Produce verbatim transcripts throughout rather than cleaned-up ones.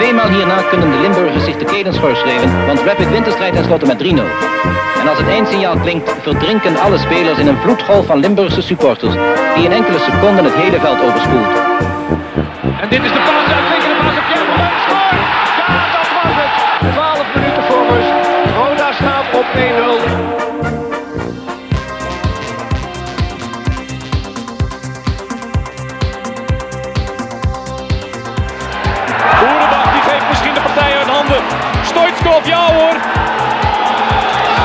Tweemaal hierna kunnen de Limburgers zich de kelen schoorschrijven, want Rapid wint de strijd tenslotte met drie nul. En als het eindsignaal klinkt, verdrinken alle spelers in een vloedgolf van Limburgse supporters, die in enkele seconden het hele veld overspoelt. En dit is de paas, de uitstekende paas op Kerkrade, scoort! Ja, dat was het! twaalf minuten voor rust, Roda staat op één nul. Stoitskov, ja hoor!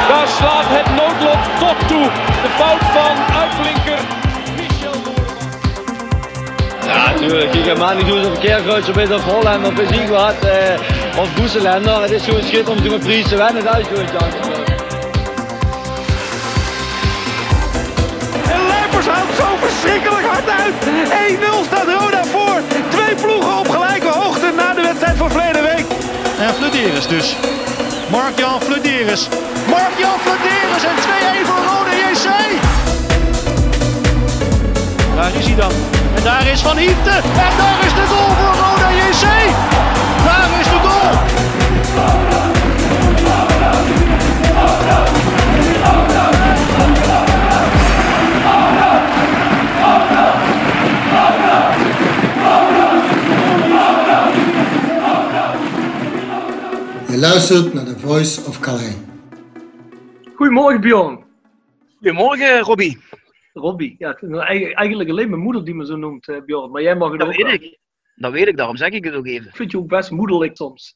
Daar slaat het noodlot tot toe. De fout van uitblinker Michel Doorman. Ja, natuurlijk. Ik heb maar niet doen of Kerkrade of is of Hollander of Ingwaard eh, of Boeselender. Het is gewoon schitterend om te doen prijs te winnen. Dat is gewoon chance. En Leppers houdt zo verschrikkelijk hard uit. één nul staat Roda voor. Twee ploegen op gelijke hoogte na de wedstrijd van verleden week. En Flederis dus. Mark-Jan Flederis. Mark-Jan Flederis en twee een voor Roda J C. Daar is hij dan. En daar is Van Hiepte. En daar is de goal voor Roda J C. Daar is de goal. Je luistert naar de Voice of Kale. Goedemorgen Bjorn. Goedemorgen Robbie. Robbie, ja, eigenlijk alleen mijn moeder die me zo noemt, eh, Bjorn. Maar jij mag het dat ook. Dat weet ik. Dat weet ik, daarom zeg ik het ook even. Ik vind je ook best moederlijk soms.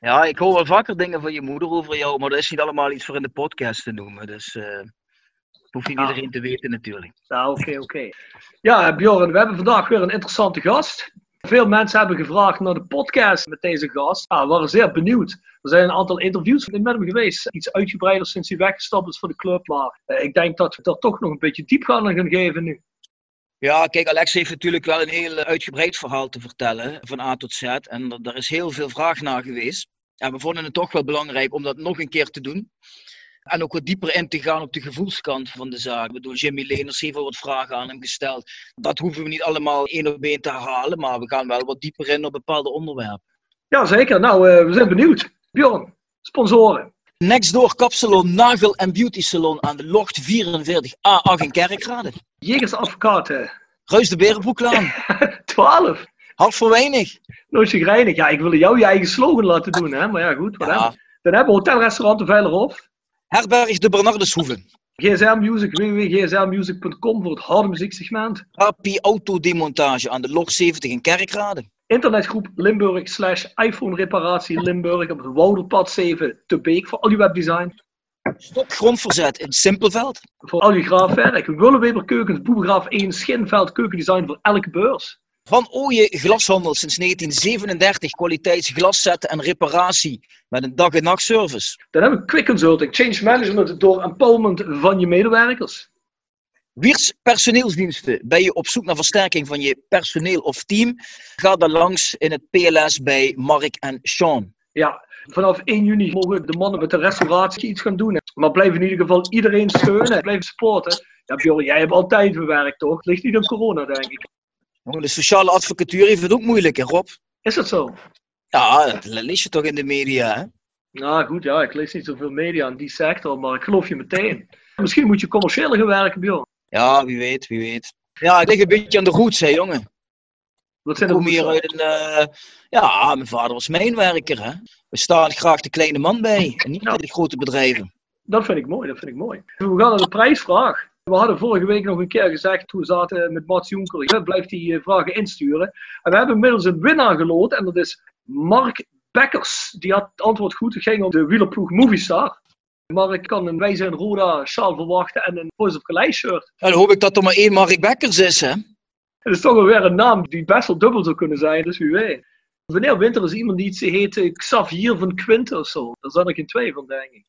Ja, ik hoor wel vaker dingen van je moeder over jou, maar dat is niet allemaal iets voor in de podcast te noemen. Dus uh, dat hoeft niet ah. iedereen te weten natuurlijk. Ja, oké, okay, oké. Okay. Ja, Bjorn, we hebben vandaag weer een interessante gast. Veel mensen hebben gevraagd naar de podcast met deze gast. Ah, we waren zeer benieuwd. Er zijn een aantal interviews met hem geweest. Iets uitgebreider sinds hij weggestapt is voor de club. Maar eh, ik denk dat we daar toch nog een beetje diepgang gaan geven nu. Ja, kijk, Alex heeft natuurlijk wel een heel uitgebreid verhaal te vertellen. Van A tot Z. En er is heel veel vraag naar geweest. En we vonden het toch wel belangrijk om dat nog een keer te doen. En ook wat dieper in te gaan op de gevoelskant van de zaak. Ik bedoel, Jimmy Lenaers heeft al wat vragen aan hem gesteld. Dat hoeven we niet allemaal één op één te herhalen, maar we gaan wel wat dieper in op bepaalde onderwerpen. Ja, zeker. Nou, uh, we zijn benieuwd. Bjorn, sponsoren. Nextdoor Kapsalon, Nagel en Beauty Salon aan de Locht vierenveertig A acht in Kerkrade. Jegers Advocaten. Ruis de Berenbroeklaan. twaalf. Half voor weinig. Nooit zo grijnig. Ja, ik wilde jou je eigen slogan laten doen, hè. Maar ja, goed. Wat ja. Hebben. Dan hebben we hotelrestaurant de Veilerhof. Herberg de Bernardushoeve. G S R Music, w w w punt g s r music punt com voor het harde muzieksegment. Rapie Autodemontage aan de Locht zeventig in Kerkrade. Internetgroep Limburg slash iPhone reparatie Limburg op het Wouderpad zeven te Beek voor al je webdesign. Stock Grondverzet in Simpelveld. Voor al je graafwerk. Wullenweber Keukens, Boebegraaf één, Schinveld, keukendesign voor elke beurs. Van Ooyen Glashandel sinds negentien zevenendertig, kwaliteitsglaszetten en reparatie met een dag- en nachtservice. Dan hebben we Kwik Consulting, change management door empowerment van je medewerkers. Wiertz Personeelsdiensten, ben je op zoek naar versterking van je personeel of team? Ga dan langs in het P L S bij Mark en Sean. Ja, vanaf één juni mogen de mannen met de restauratie iets gaan doen. Maar blijf in ieder geval iedereen steunen, blijf supporten. Ja, Bjorn, jij hebt altijd bewerkt toch? Het ligt niet aan corona, denk ik. De sociale advocatuur heeft het ook moeilijk, hè Rob? Is dat zo? Ja, dat lees je toch in de media, hè? Nou goed, ja, ik lees niet zoveel media in die sector, maar ik geloof je meteen. Misschien moet je commercieel gaan werken, Bjorn. Ja, wie weet, wie weet. Ja, ik lig een beetje aan de roots, hè jongen. Wat zijn de roots? Ik kom hier uit een... Uh... Ja, mijn vader was mijnwerker, hè. We staan graag de kleine man bij, en niet nou, de grote bedrijven. Dat vind ik mooi, dat vind ik mooi. We gaan naar de prijsvraag. We hadden vorige week nog een keer gezegd, hoe zaten met Mats Jonker, blijft die vragen insturen. En we hebben inmiddels een winnaar geloot en dat is Mark Beckers. Die had het antwoord goed, het ging om de wielerploeg Movistar. Mark kan een Wij zijn Roda sjaal verwachten en een Voice of Kale shirt. En dan hoop ik dat er maar één Mark Beckers is, hè? Het is toch alweer een naam die best wel dubbel zou kunnen zijn, dus wie weet. Wanneer Winter is iemand die iets heet Xavier van Quinte of zo. Daar zijn er geen twee van, denk ik.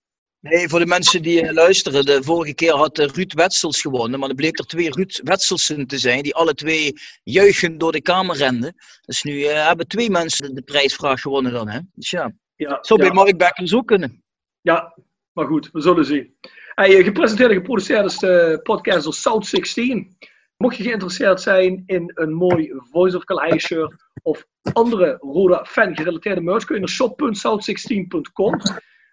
Nee, voor de mensen die luisteren, de vorige keer had Ruud Wetzels gewonnen, maar er bleek er twee Ruud Wetselsen te zijn, die alle twee juichend door de kamer renden. Dus nu uh, hebben twee mensen de prijsvraag gewonnen dan, hè? Dus ja, ja zo ja. Bij Mark Beckers ook kunnen. Ja, maar goed, we zullen zien. Hey, gepresenteerd en geproduceerd is de podcast door South sixteen. Mocht je geïnteresseerd zijn in een mooi Voice of Kale shirt of andere Roda fan gerelateerde merch, kun je naar shop punt south sixteen punt com.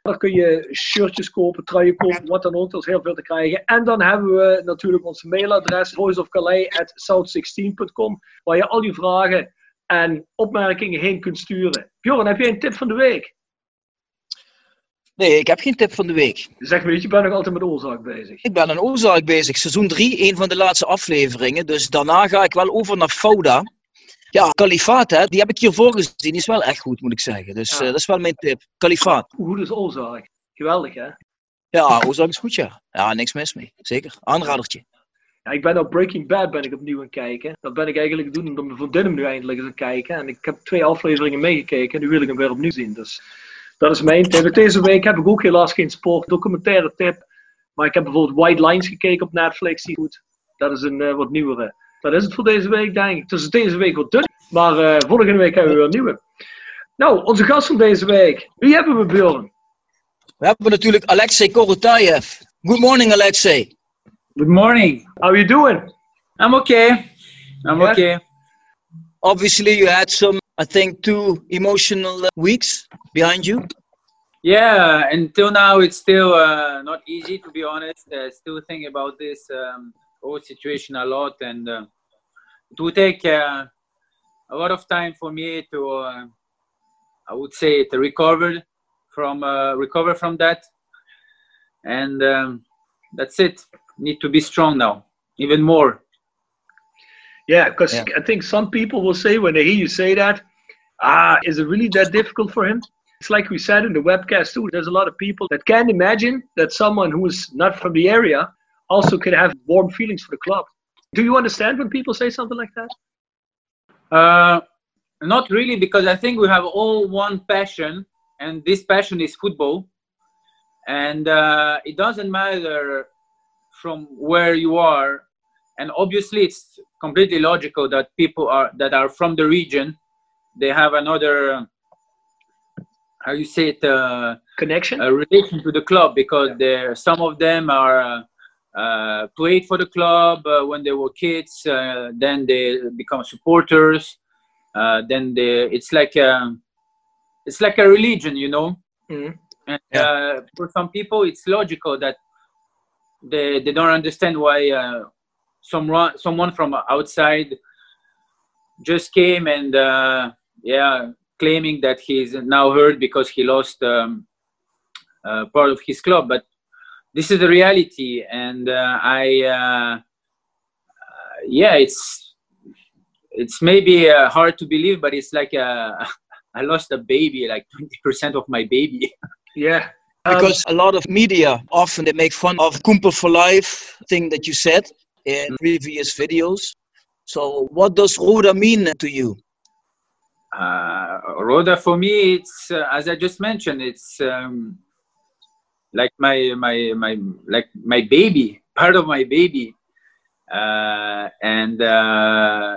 Daar kun je shirtjes kopen, truien kopen, wat dan ook. Er is heel veel te krijgen. En dan hebben we natuurlijk ons mailadres voice of kale at south sixteen punt com, waar je al die vragen en opmerkingen heen kunt sturen. Bjorn, heb jij een tip van de week? Nee, ik heb geen tip van de week. Zeg maar, je bent nog altijd met Ozark bezig. Ik ben aan Ozark bezig. seizoen drie, een van de laatste afleveringen. Dus daarna ga ik wel over naar Fouda. Ja, Kalifaat, hè, die heb ik hiervoor gezien. Die is wel echt goed, moet ik zeggen. Dus ja. uh, dat is wel mijn tip. Kalifaat. Hoe goed is Ozark? Geweldig, hè? Ja, Ozark is goed, ja. Ja, niks mis mee. Zeker. Aanradertje. Ja, ik ben op Breaking Bad ben ik opnieuw aan het kijken. Dat ben ik eigenlijk doen om de vriendin hem nu eindelijk eens aan het kijken. En ik heb twee afleveringen meegekeken. En nu wil ik hem weer opnieuw zien. Dus dat is mijn tip. Deze week heb ik ook helaas geen sportdocumentaire tip. Maar ik heb bijvoorbeeld White Lines gekeken op Netflix. Die goed. Dat is een uh, wat nieuwere. Dat is het voor deze week, denk ik. Dus deze week wat dun. Maar uh, volgende week hebben we weer een nieuwe. Nou, onze gast van deze week. Wie hebben we, Bjorn? We hebben natuurlijk Alexei Korotayev. Good morning, Alexei. Good morning. How are you doing? I'm okay. I'm yeah. okay. Obviously, you had some, I think, two emotional weeks behind you. Yeah, until now, it's still uh, not easy, to be honest. Uh, still thinking about this um, whole situation a lot, and uh, it will take uh, a lot of time for me to, uh, I would say, to recover from uh, recover from that. And um, that's it. Need to be strong now, even more. Yeah, because yeah. I think some people will say, when they hear you say that, ah, is it really that difficult for him? It's like we said in the webcast too, there's a lot of people that can't imagine that someone who is not from the area also can have warm feelings for the club. Do you understand when people say something like that? Uh, not really, because I think we have all one passion, and this passion is football. And uh, it doesn't matter from where you are, and obviously it's completely logical that people are that are from the region, they have another, how you say it, uh, connection, a relation to the club, because yeah. some of them are uh, played for the club uh, when they were kids, uh, then they become supporters, uh, then they, it's like a, it's like a religion, you know. Mm-hmm. And yeah. uh, for some people, it's logical that. They, they don't understand why uh, some, someone from outside just came and, uh, yeah, claiming that he's now hurt because he lost um, uh, part of his club. But this is the reality. And uh, I, uh, uh, yeah, it's, it's maybe uh, hard to believe, but it's like a, I lost a baby, like twenty percent of my baby. Yeah. Because a lot of media, often they make fun of Kumpel for life thing that you said in previous videos. So what does Roda mean to you? Uh, Roda for me, it's, uh, as I just mentioned, it's um, like my, my, my, like my baby, part of my baby. Uh, and uh,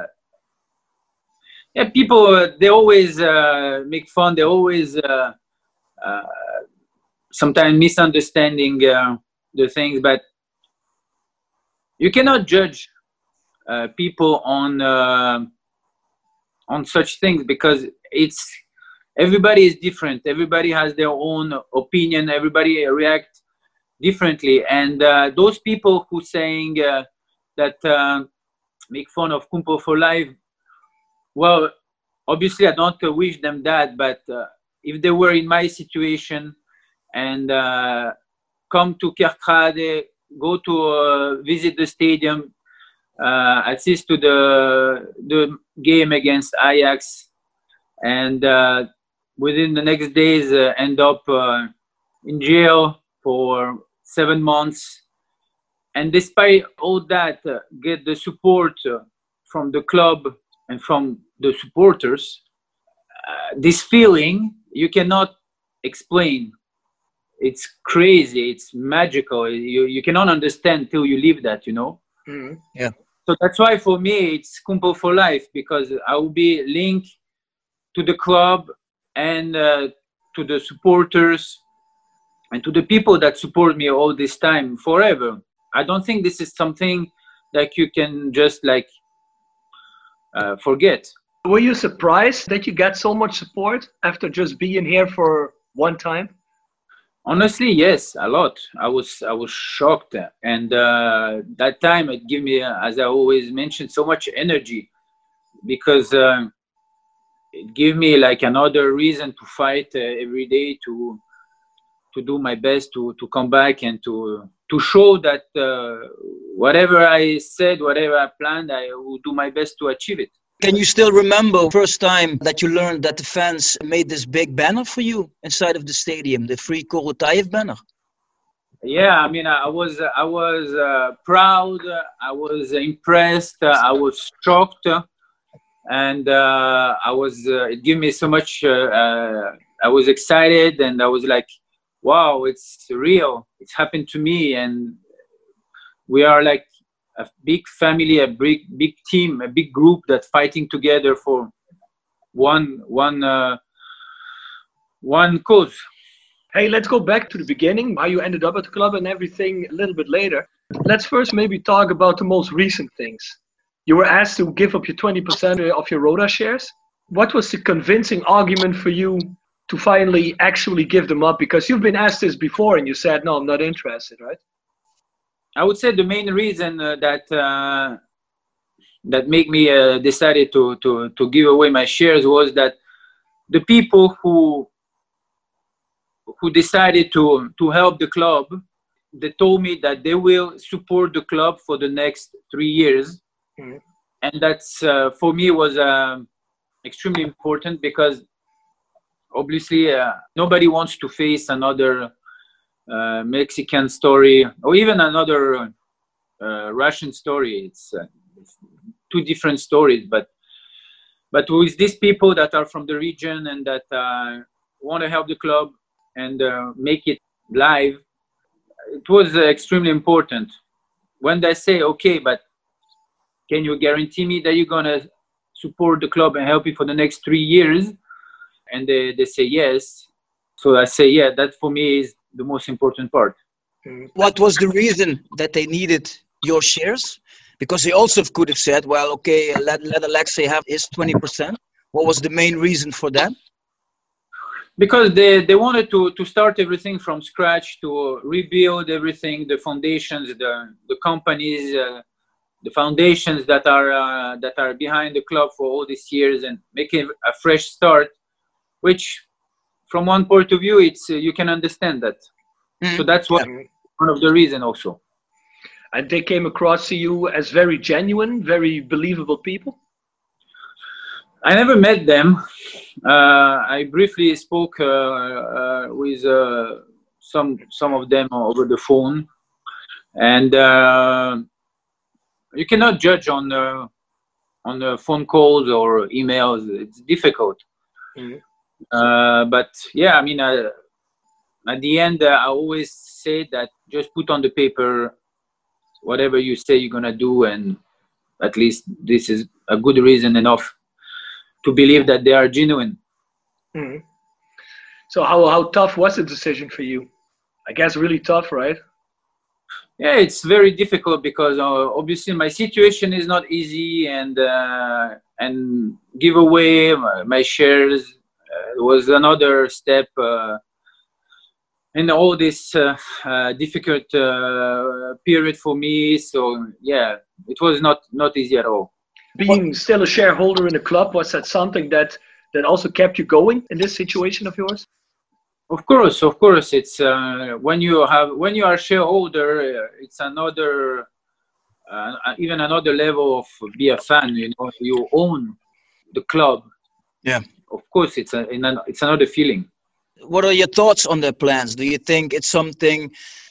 yeah, people, they always uh, make fun. They always... Uh, uh, sometimes misunderstanding uh, the things, but you cannot judge uh, people on uh, on such things, because it's everybody is different. Everybody has their own opinion. Everybody reacts differently, and uh, those people who saying uh, that uh, make fun of Kumpel for life, well, obviously I don't uh, wish them that, but uh, if they were in my situation. And uh, come to Kerkrade, go to uh, visit the stadium, uh, assist to the the game against Ajax, and uh, within the next days uh, end up uh, in jail for seven months. And despite all that, uh, get the support uh, from the club and from the supporters. Uh, this feeling you cannot explain. It's crazy. It's magical. You you cannot understand till you live that, you know. Mm-hmm. Yeah. So that's why for me it's Kumpel for life, because I will be linked to the club and uh, to the supporters and to the people that support me all this time forever. I don't think this is something like you can just like uh, forget. Were you surprised that you got so much support after just being here for one time? Honestly, yes, a lot. I was I was shocked, and uh, that time it gave me, as I always mentioned, so much energy, because um, it gave me like another reason to fight uh, every day, to to do my best, to to come back and to to show that uh, whatever I said, whatever I planned, I will do my best to achieve it. Can you still remember the first time that you learned that the fans made this big banner for you inside of the stadium, the Free Korotayev banner? Yeah, I mean, I was, I was uh, proud, I was impressed, I was shocked, and uh, I was. Uh, it gave me so much. Uh, uh, I was excited, and I was like, "Wow, it's real! It's happened to me!" And we are like a big family, a big big team, a big group that's fighting together for one one uh, one cause. Hey, let's go back to the beginning, how you ended up at the club and everything a little bit later. Let's first maybe talk about the most recent things. You were asked to give up your twenty percent of your Roda shares. What was the convincing argument for you to finally actually give them up? Because you've been asked this before and you said, no, I'm not interested, right? I would say the main reason uh, that uh, that made me uh, decided to, to, to give away my shares was that the people who who decided to, to help the club, they told me that they will support the club for the next three years. Mm-hmm. And that's uh, for me was uh, extremely important, because obviously uh, nobody wants to face another Uh, Mexican story, or even another uh, Russian story. It's, uh, it's two different stories, but but with these people that are from the region and that uh, want to help the club and uh, make it live, it was uh, extremely important. When they say, okay, but can you guarantee me that you're going to support the club and help you for the next three years? And they, they say yes. So I say, yeah, that for me is the most important part. What was the reason that they needed your shares? Because they also could have said, well, okay, let, let Alexei have his twenty percent. What was the main reason for that? Because they, they wanted to, to start everything from scratch, to rebuild everything, the foundations, the, the companies, uh, the foundations that are, uh, that are behind the club for all these years, and make a fresh start, which from one point of view, it's uh, you can understand that. Mm-hmm. So that's what, yeah. One of the reasons also. And they came across to you as very genuine, very believable people? I never met them. Uh, I briefly spoke uh, uh, with uh, some, some of them over the phone. And uh, you cannot judge on, uh, on the phone calls or emails. It's difficult. Mm-hmm. Uh, but yeah, I mean, uh, at the end, uh, I always say that just put on the paper whatever you say you're gonna do, and at least this is a good reason enough to believe that they are genuine. Mm-hmm. So how, how tough was the decision for you? I guess really tough, right? Yeah, it's very difficult, because uh, obviously my situation is not easy, and uh, and give away my, my shares Uh, was another step uh, in all this uh, uh, difficult uh, period for me. So yeah, it was not not easy at all. Being still a shareholder in the club, was that something that that also kept you going in this situation of yours? Of course, of course. It's uh, when you have when you are a shareholder, it's another uh, even another level of be a fan. You know, you own the club. Yeah. Of course, it's a, it's another feeling. What are your thoughts on their plans? Do you think it's something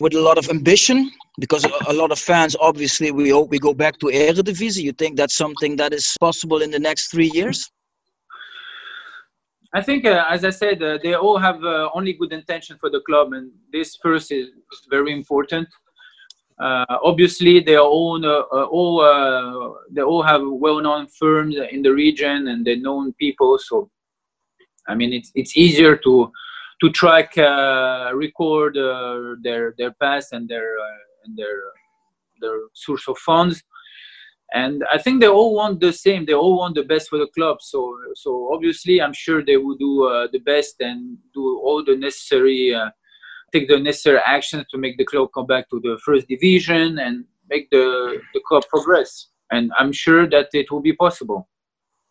with a lot of ambition? Because a lot of fans, obviously, we hope we go back to Eredivisie. You think that's something that is possible in the next three years? I think, uh, as I said, uh, they all have uh, only good intention for the club, and this first is very important. Uh, obviously, they own uh, uh, all. Uh, they all have well-known firms in the region, and they known people. So, I mean, it's it's easier to to track, uh, record uh, their their past and their uh, and their their source of funds. And I think they all want the same. They all want the best for the club. So, so obviously, I'm sure they will do uh, the best and do all the necessary, uh, take the necessary actions to make the club come back to the first division and make the, the club progress. And I'm sure that it will be possible.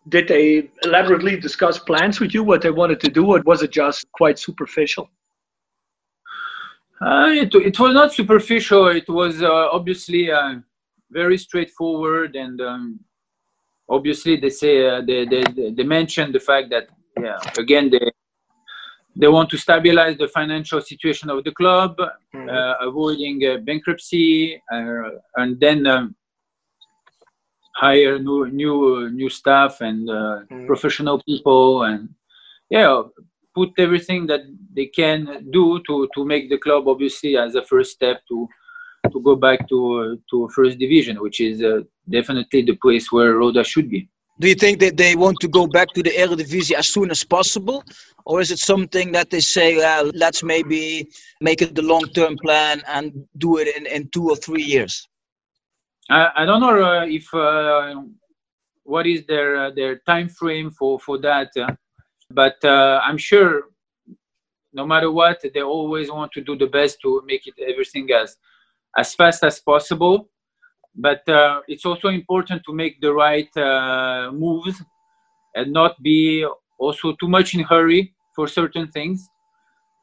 Did they elaborately discuss plans with you, what they wanted to do, or was it just quite superficial? Uh, it, it was not superficial. It was uh, obviously... Uh, Very straightforward, and um, obviously they say uh, they, they they mentioned the fact that yeah again they they want to stabilize the financial situation of the club, mm-hmm. uh, avoiding uh, bankruptcy, uh, and then um, hire new new uh, new staff and uh, mm-hmm. professional people, and yeah put everything that they can do to to make the club obviously as a first step to. to go back to uh, to first division, which is uh, definitely the place where Roda should be. Do you think that they want to go back to the Eredivisie as soon as possible? Or is it something that they say, uh, let's maybe make it the long-term plan and do it in, in two or three years? I, I don't know uh, if uh, what is their, uh, their time frame for, for that, uh, but uh, I'm sure no matter what, they always want to do the best to make it everything as as fast as possible, but uh, it's also important to make the right uh, moves and not be also too much in hurry for certain things.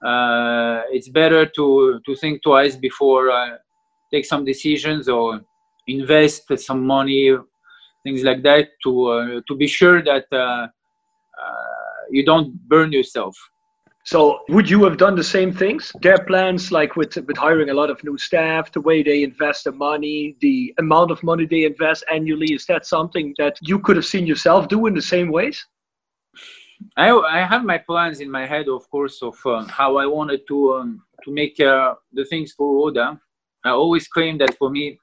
Uh, it's better to, to think twice before uh, take some decisions or invest some money, things like that, to, uh, to be sure that uh, uh, you don't burn yourself. So would you have done the same things? Their plans, like with, with hiring a lot of new staff, the way they invest the money, the amount of money they invest annually, is that something that you could have seen yourself do in the same ways? I, I have my plans in my head, of course, of uh, how I wanted to, um, to make uh, the things for Roda. I always claim that for me,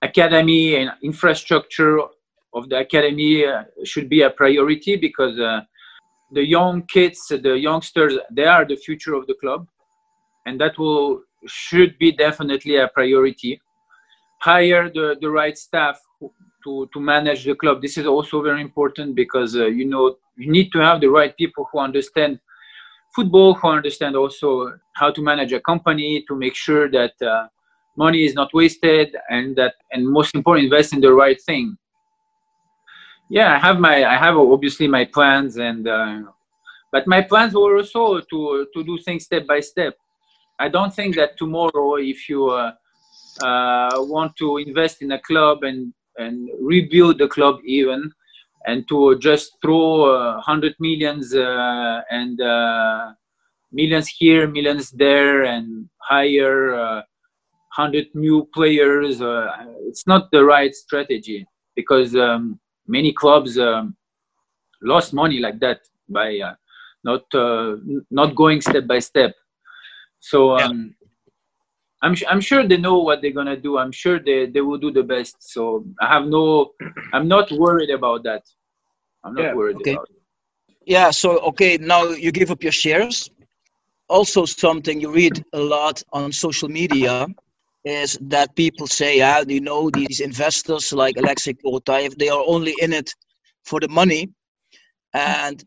academy and infrastructure of the academy uh, should be a priority, because uh, the young kids, the youngsters, they are the future of the club, and that will should be definitely a priority. Hire the, the right staff to, to manage the club. This is also very important, because uh, you know you need to have the right people who understand football, who understand also how to manage a company, to make sure that uh, money is not wasted, and that and most important, invest in the right thing. Yeah, I have my, I have obviously my plans, and uh, but my plans were also to to do things step by step. I don't think that tomorrow, if you uh, uh, want to invest in a club and and rebuild the club even, and to just throw uh, hundred millions uh, and uh, millions here, millions there, and hire uh, hundred new players, uh, it's not the right strategy, because. Um, Many clubs um, lost money like that by uh, not uh, not going step by step. So um, yeah. I'm I'm sure they know what they're gonna do. I'm sure they, they will do the best. So I have no, I'm not worried about that. I'm not yeah. worried okay. about it. Yeah. So okay, now you give up your shares. Also, something you read a lot on social media. Is that people say, ah, you know, these investors like Alexei Korotayev, they are only in it for the money. And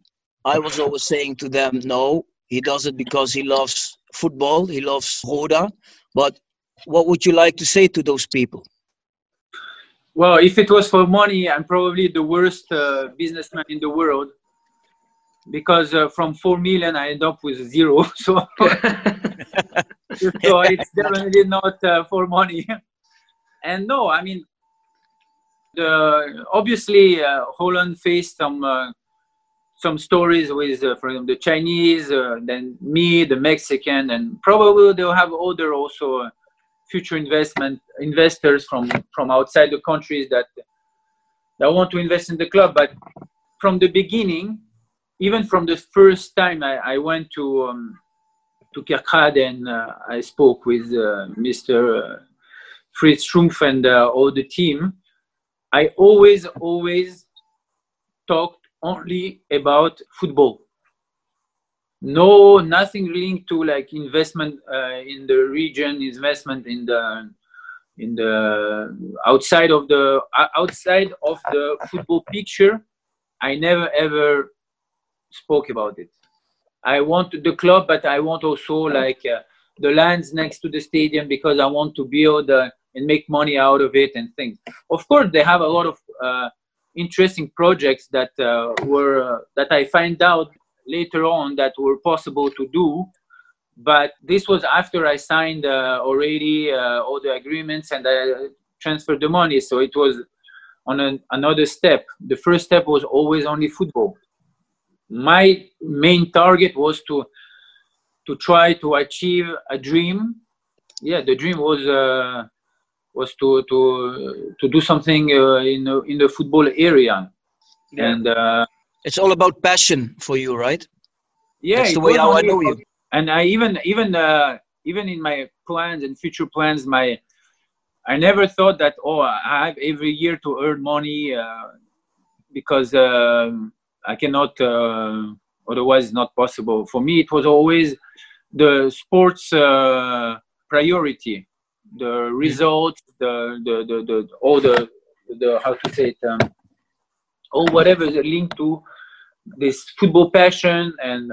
I was always saying to them, no, he does it because he loves football, he loves Roda. But what would you like to say to those people? Well, if it was for money, I'm probably the worst uh, businessman in the world. Because uh, from four million, I end up with zero. So, so it's definitely not uh, for money. And no, I mean, the, obviously, uh, Holland faced some uh, some stories with, uh, for example, the Chinese, uh, then me, the Mexican, and probably they'll have other also uh, future investment investors from, from outside the countries that, that want to invest in the club. But from the beginning, even from the first time I, I went to um, to Kerkrade and uh, I spoke with uh, Mister Fritz Schrumpf and uh, all the team, I always, always talked only about football. No, nothing linked to like investment uh, in the region, investment in the in the outside of the outside of the football picture, I never ever spoke about it. I want the club, but I want also like uh, the lands next to the stadium, because I want to build uh, and make money out of it and things. Of course, they have a lot of uh, interesting projects that uh, were uh, that I find out later on that were possible to do. But this was after I signed uh, already uh, all the agreements and I transferred the money. So it was on an, another step. The first step was always only football. My main target was to to try to achieve a dream. Yeah, the dream was uh, was to to to do something uh, in the, in the football area. Yeah. And uh, it's all about passion for you, right? Yeah, that's the way how I know you. And I even even uh, even in my plans and future plans, my I never thought that oh I have every year to earn money uh, because uh, I cannot. Uh, otherwise, it's not possible for me. It was always the sports uh, priority, the results, the the the, the all the the how to say it, um, all whatever is linked to this football passion and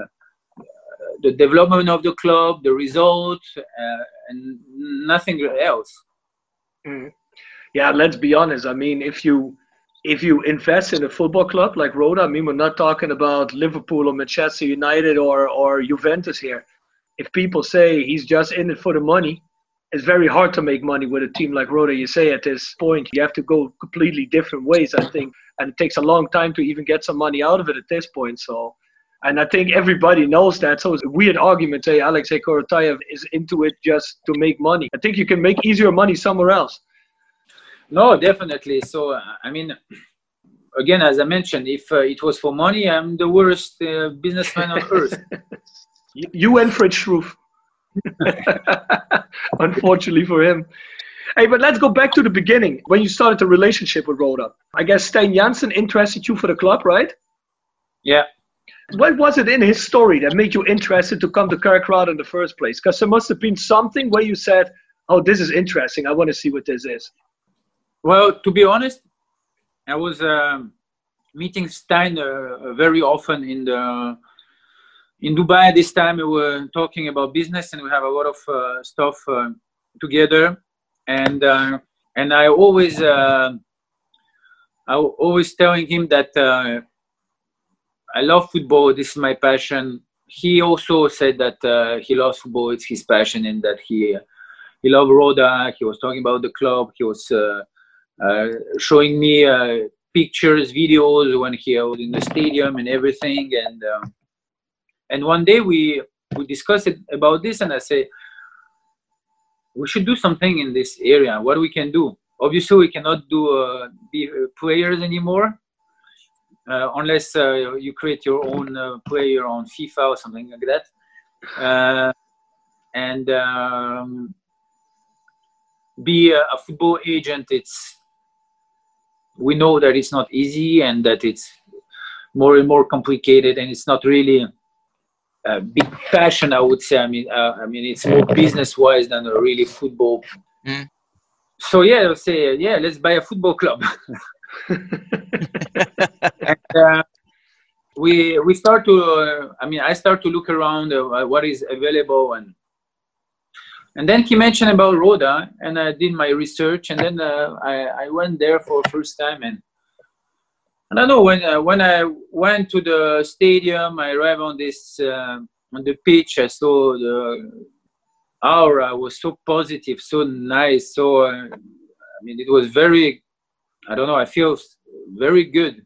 the development of the club, the results, uh, and nothing else. Mm. Yeah, let's be honest. I mean, if you if you invest in a football club like Roda, I mean, we're not talking about Liverpool or Manchester United or, or Juventus here. If people say he's just in it for the money, it's very hard to make money with a team like Roda. You say at this point, you have to go completely different ways, I think. And it takes a long time to even get some money out of it at this point, so... And I think everybody knows that. So it's a weird argument to say Alexei Korotayev is into it just to make money. I think you can make easier money somewhere else. No, definitely. So, uh, I mean, again, as I mentioned, if uh, it was for money, I'm the worst uh, businessman on earth. You and Fritz Schrumpf. Unfortunately for him. Hey, but let's go back to the beginning. When you started the relationship with Roda, I guess Stijn Jansen interested you for the club, right? Yeah. What was it in his story that made you interested to come to Kerkrade in the first place? Because there must have been something where you said, oh, this is interesting. I want to see what this is. Well, to be honest, I was um, meeting Stijn uh, very often in the in Dubai. This time we were talking about business and we have a lot of uh, stuff uh, together. And, uh, and I always, uh, I was always telling him that... Uh, I love football, this is my passion. He also said that uh, he loves football, it's his passion, and that he he loved Roda. He was talking about the club, he was uh, uh, showing me uh, pictures, videos when he was in the stadium and everything. And um, and one day we, we discussed about this and I said, we should do something in this area, what we can do. Obviously we cannot do uh, be players anymore. Uh, unless uh, you create your own uh, player on FIFA or something like that. Uh, and um, be a, a football agent, it's, we know that it's not easy and that it's more and more complicated and it's not really a big passion, I would say. I mean, uh, I mean it's more business-wise than a really football. Mm. So yeah, I'll say, yeah, let's buy a football club. and, uh, we we start to uh, I mean I start to look around uh, what is available and and then he mentioned about Roda and I did my research and then uh, I I went there for the first time and I don't know when uh, when I went to the stadium I arrived on this uh, on the pitch I saw the aura was so positive, so nice, so uh, I mean it was very I don't know, I feel very good.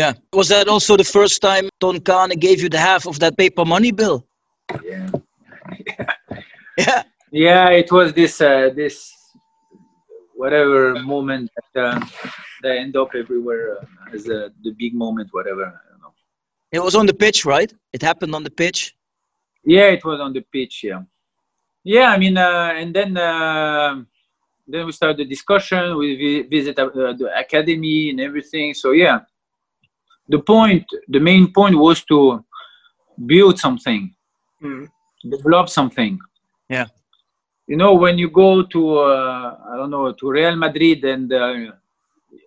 Yeah. Was that also the first time Ton Caanen gave you the half of that paper money bill? Yeah. yeah. Yeah, it was this, uh, this whatever moment that, uh, that end up everywhere uh, as uh, the big moment, whatever. I don't know. It was on the pitch, right? It happened on the pitch? Yeah, it was on the pitch, yeah. Yeah, I mean, uh, and then... Uh, Then we start the discussion, we visit uh, the academy and everything. So yeah, the point, the main point was to build something, mm. develop something. Yeah. you know, when you go to, uh, I don't know, to Real Madrid and uh,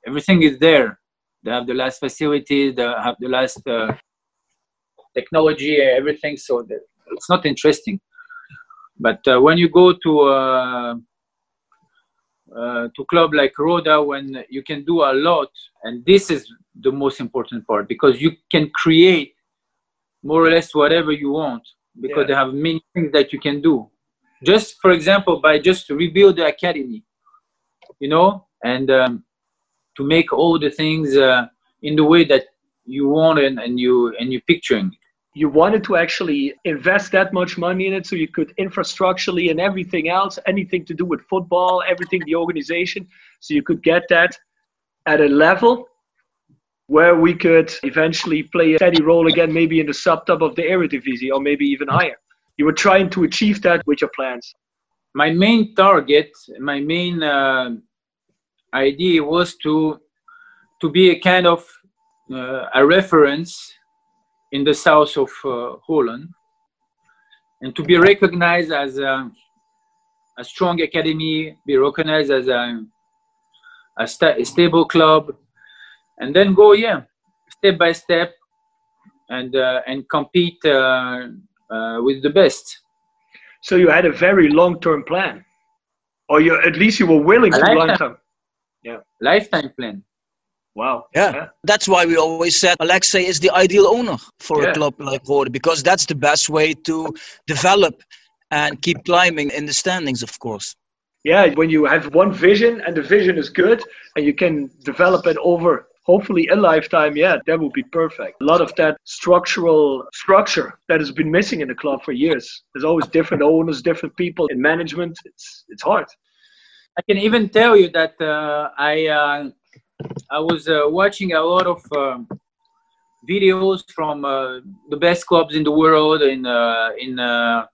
everything is there. They have the last facility, they have the last uh, technology, everything. So that it's not interesting. But uh, when you go to uh, uh, to club like Roda, when you can do a lot, and this is the most important part, because you can create more or less whatever you want, because yeah. they have many things that you can do. Just, for example, by just to rebuild the academy, you know, and um, to make all the things uh, in the way that you want and, and you and you're picturing. You wanted to actually invest that much money in it so you could infrastructurally and everything else, anything to do with football, everything, the organization, so you could get that at a level where we could eventually play a steady role again, maybe in the sub-top of the Eredivisie or maybe even higher. You were trying to achieve that with your plans. My main target, my main uh, idea was to, to be a kind of uh, a reference in the south of uh, Holland, and to be recognized as a, a strong academy, be recognized as a, a, sta a stable club, and then go, yeah, step by step, and, uh, and compete uh, uh, with the best. So you had a very long-term plan, or you, at least you were willing a to long-term. Yeah. Lifetime plan. Wow. Yeah. yeah. That's why we always said Alexei is the ideal owner for yeah. a club like Roda, because that's the best way to develop and keep climbing in the standings, of course. Yeah, when you have one vision and the vision is good and you can develop it over hopefully a lifetime, yeah, that would be perfect. A lot of that structural structure that has been missing in the club for years. There's always different owners, different people in management. It's it's hard. I can even tell you that uh, I uh, I was uh, watching a lot of um, videos from uh, the best clubs in the world, in uh, in uh,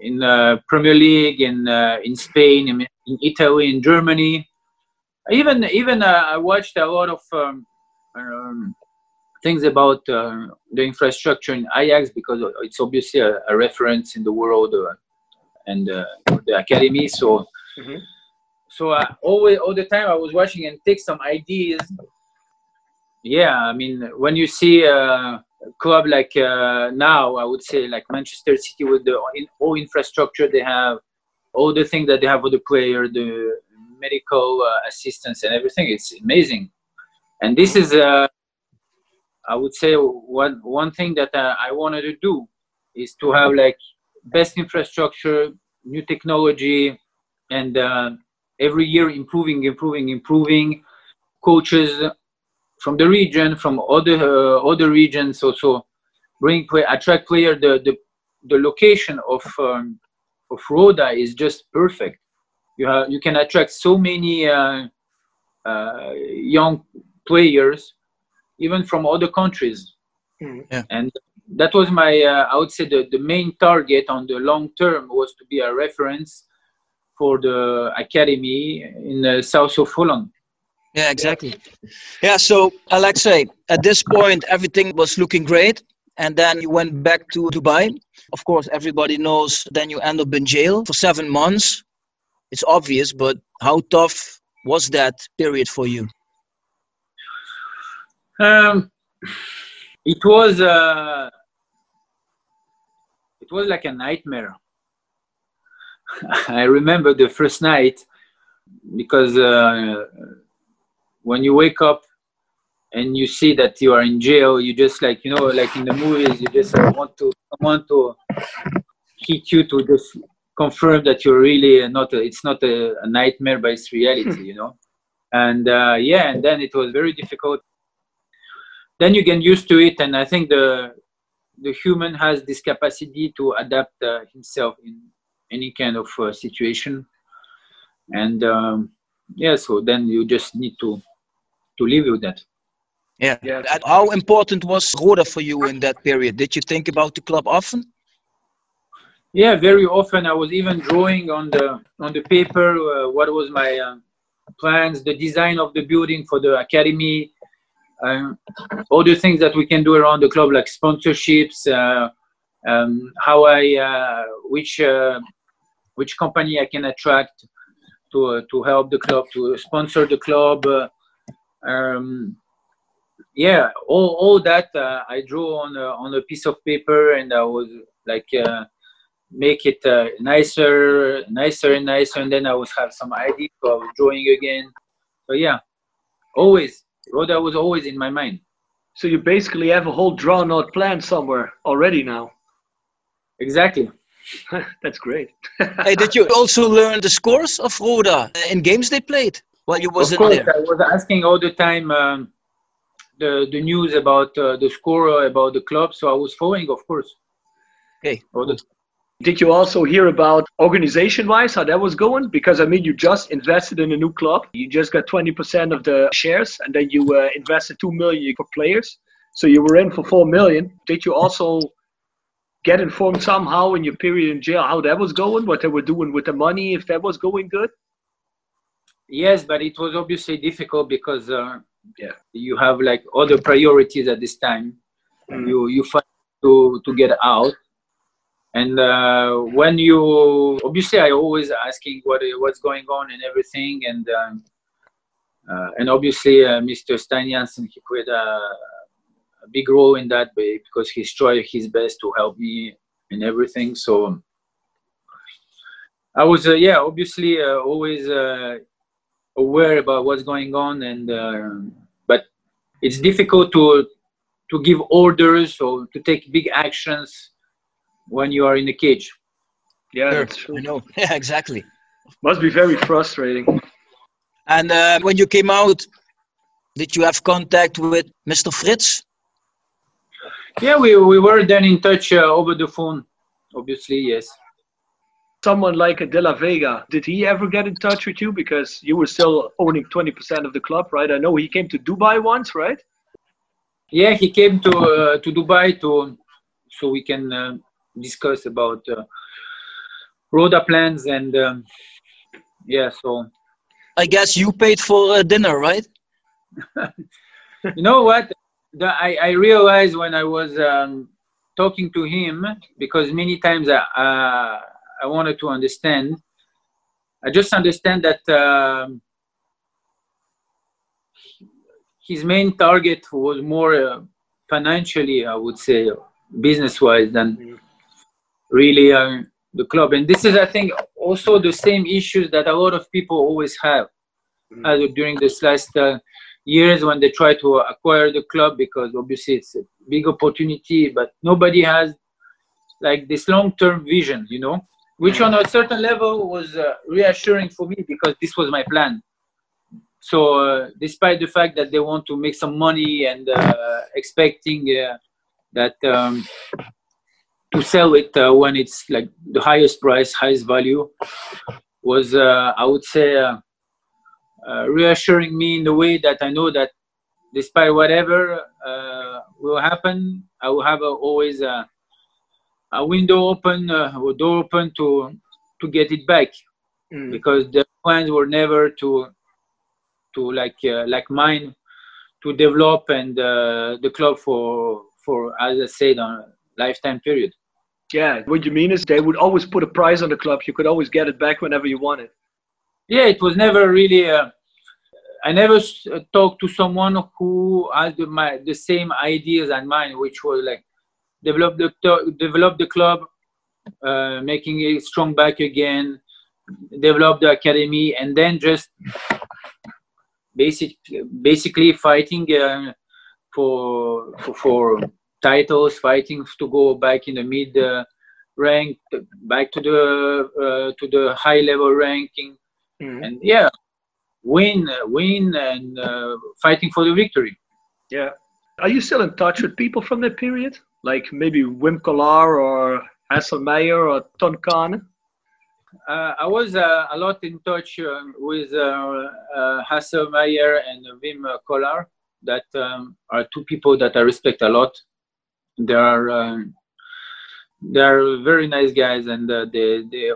in uh, Premier League, in uh, in Spain, in, in Italy, in Germany. Even even uh, I watched a lot of um, um, things about uh, the infrastructure in Ajax, because it's obviously a, a reference in the world, uh, and uh, the academy. So. Mm-hmm. So I always, all the time I was watching and take some ideas. Yeah, I mean, when you see a club like uh, now, I would say like Manchester City, with the all infrastructure they have, all the things that they have for the player, the medical uh, assistance and everything, it's amazing. And this is, uh, I would say, one, one thing that uh, I wanted to do is to have like best infrastructure, new technology, and uh, every year improving, improving, improving. Coaches from the region, from other uh, other regions, also bring play, attract player. The the the location of um, of Roda is just perfect. You have you can attract so many uh, uh, young players, even from other countries. Mm-hmm. Yeah. And that was my uh, I would say the the main target on the long term was to be a reference for the academy in the south of Holland. Yeah, exactly. Yeah, so Alexei, at this point, everything was looking great. And then you went back to Dubai. Of course, everybody knows, then you end up in jail for seven months. It's obvious, but how tough was that period for you? Um, it was, uh, it was like a nightmare. I remember the first night, because uh, when you wake up and you see that you are in jail, you just like, you know, like in the movies, you just want to want to hit you to just confirm that you're really not, a, it's not a, a nightmare, but it's reality, you know. And uh, yeah, and then it was very difficult. Then you get used to it, and I think the, the human has this capacity to adapt uh, himself in any kind of uh, situation, and um, yeah, so then you just need to to live with that. Yeah. yeah. How important was Roda for you in that period? Did you think about the club often? Yeah, very often. I was even drawing on the on the paper uh, what was my uh, plans, the design of the building for the academy, um, all the things that we can do around the club, like sponsorships, uh, um, how I uh, which. Uh, which company I can attract to uh, to help the club, to sponsor the club. Uh, um, yeah, all all that uh, I drew on uh, on a piece of paper, and I was like uh, make it uh, nicer, nicer, and nicer, and then I would have some idea of drawing again. So yeah, always Roda was always in my mind. So you basically have a whole drawn out plan somewhere already now. Exactly. That's great. Hey, did you also learn the scores of Roda in games they played while you wasn't there? Of course, I was asking all the time um, the, the news about uh, the score, about the club, so I was following, of course. Okay. Roda. Did you also hear about organization-wise, how that was going? Because, I mean, you just invested in a new club. You just got twenty percent of the shares, and then you uh, invested two million for players. So you were in for four million. Did you also get informed somehow in your period in jail how that was going, what they were doing with the money, if that was going good? Yes, but it was obviously difficult because uh, yeah. you have like other priorities at this time. Mm. You you fight to, to get out. And uh, when you, obviously I always asking what what's going on and everything. And um, uh, and obviously uh, Mister Stijn Jansen, he played a, a big role in that way because he's tried his best to help me and everything. So I was, uh, yeah, obviously uh, always uh, aware about what's going on. And, uh, but it's difficult to, to give orders or to take big actions when you are in the cage. Yeah, sure. That's true. I know. Yeah, exactly. Must be very frustrating. And uh, when you came out, did you have contact with Mister Fritz? Yeah, we, we were then in touch uh, over the phone, obviously, yes. Someone like De La Vega, did he ever get in touch with you? Because you were still owning twenty percent of the club, right? I know he came to Dubai once, right? Yeah, he came to, uh, to Dubai to so we can... Uh, discuss about uh, Roda plans and um, yeah, so I guess you paid for uh, dinner, right? You know what, the, I, I realized when I was um, talking to him, because many times I, uh, I wanted to understand, I just understand that uh, his main target was more uh, financially, I would say, business-wise than mm. really uh, the club. And this is, I think, also the same issues that a lot of people always have mm. uh, during this last uh, years when they try to acquire the club, because obviously it's a big opportunity, but nobody has like this long-term vision, you know, which on a certain level was uh, reassuring for me because this was my plan. So uh, despite the fact that they want to make some money and uh, expecting uh, that um, to sell it uh, when it's like the highest price, highest value, was, uh, I would say, uh, uh, reassuring me in the way that I know that despite whatever uh, will happen, I will have a, always a, a window open, uh, a door open to to get it back, mm. because the plans were never to to like uh, like mine to develop and uh, the club for for as I said on a lifetime period. Yeah, what you mean is they would always put a price on the club. You could always get it back whenever you wanted. Yeah, it was never really... Uh, I never s talked to someone who had the, my, the same ideas as mine, which was like, develop the, develop the club, uh, making it strong back again, develop the academy, and then just basic, basically fighting uh, for... for, for titles, fighting to go back in the mid uh, rank, back to the uh, to the high level ranking, mm-hmm. and yeah, win, win, and uh, fighting for the victory. Yeah, are you still in touch with people from that period, like maybe Wim Collard or Hasselmeyer or Ton Caanen? Uh, I was uh, a lot in touch uh, with uh, uh, Hasselmeyer and Wim Collard. That um, are two people that I respect a lot. They are uh, they are very nice guys, and uh, they they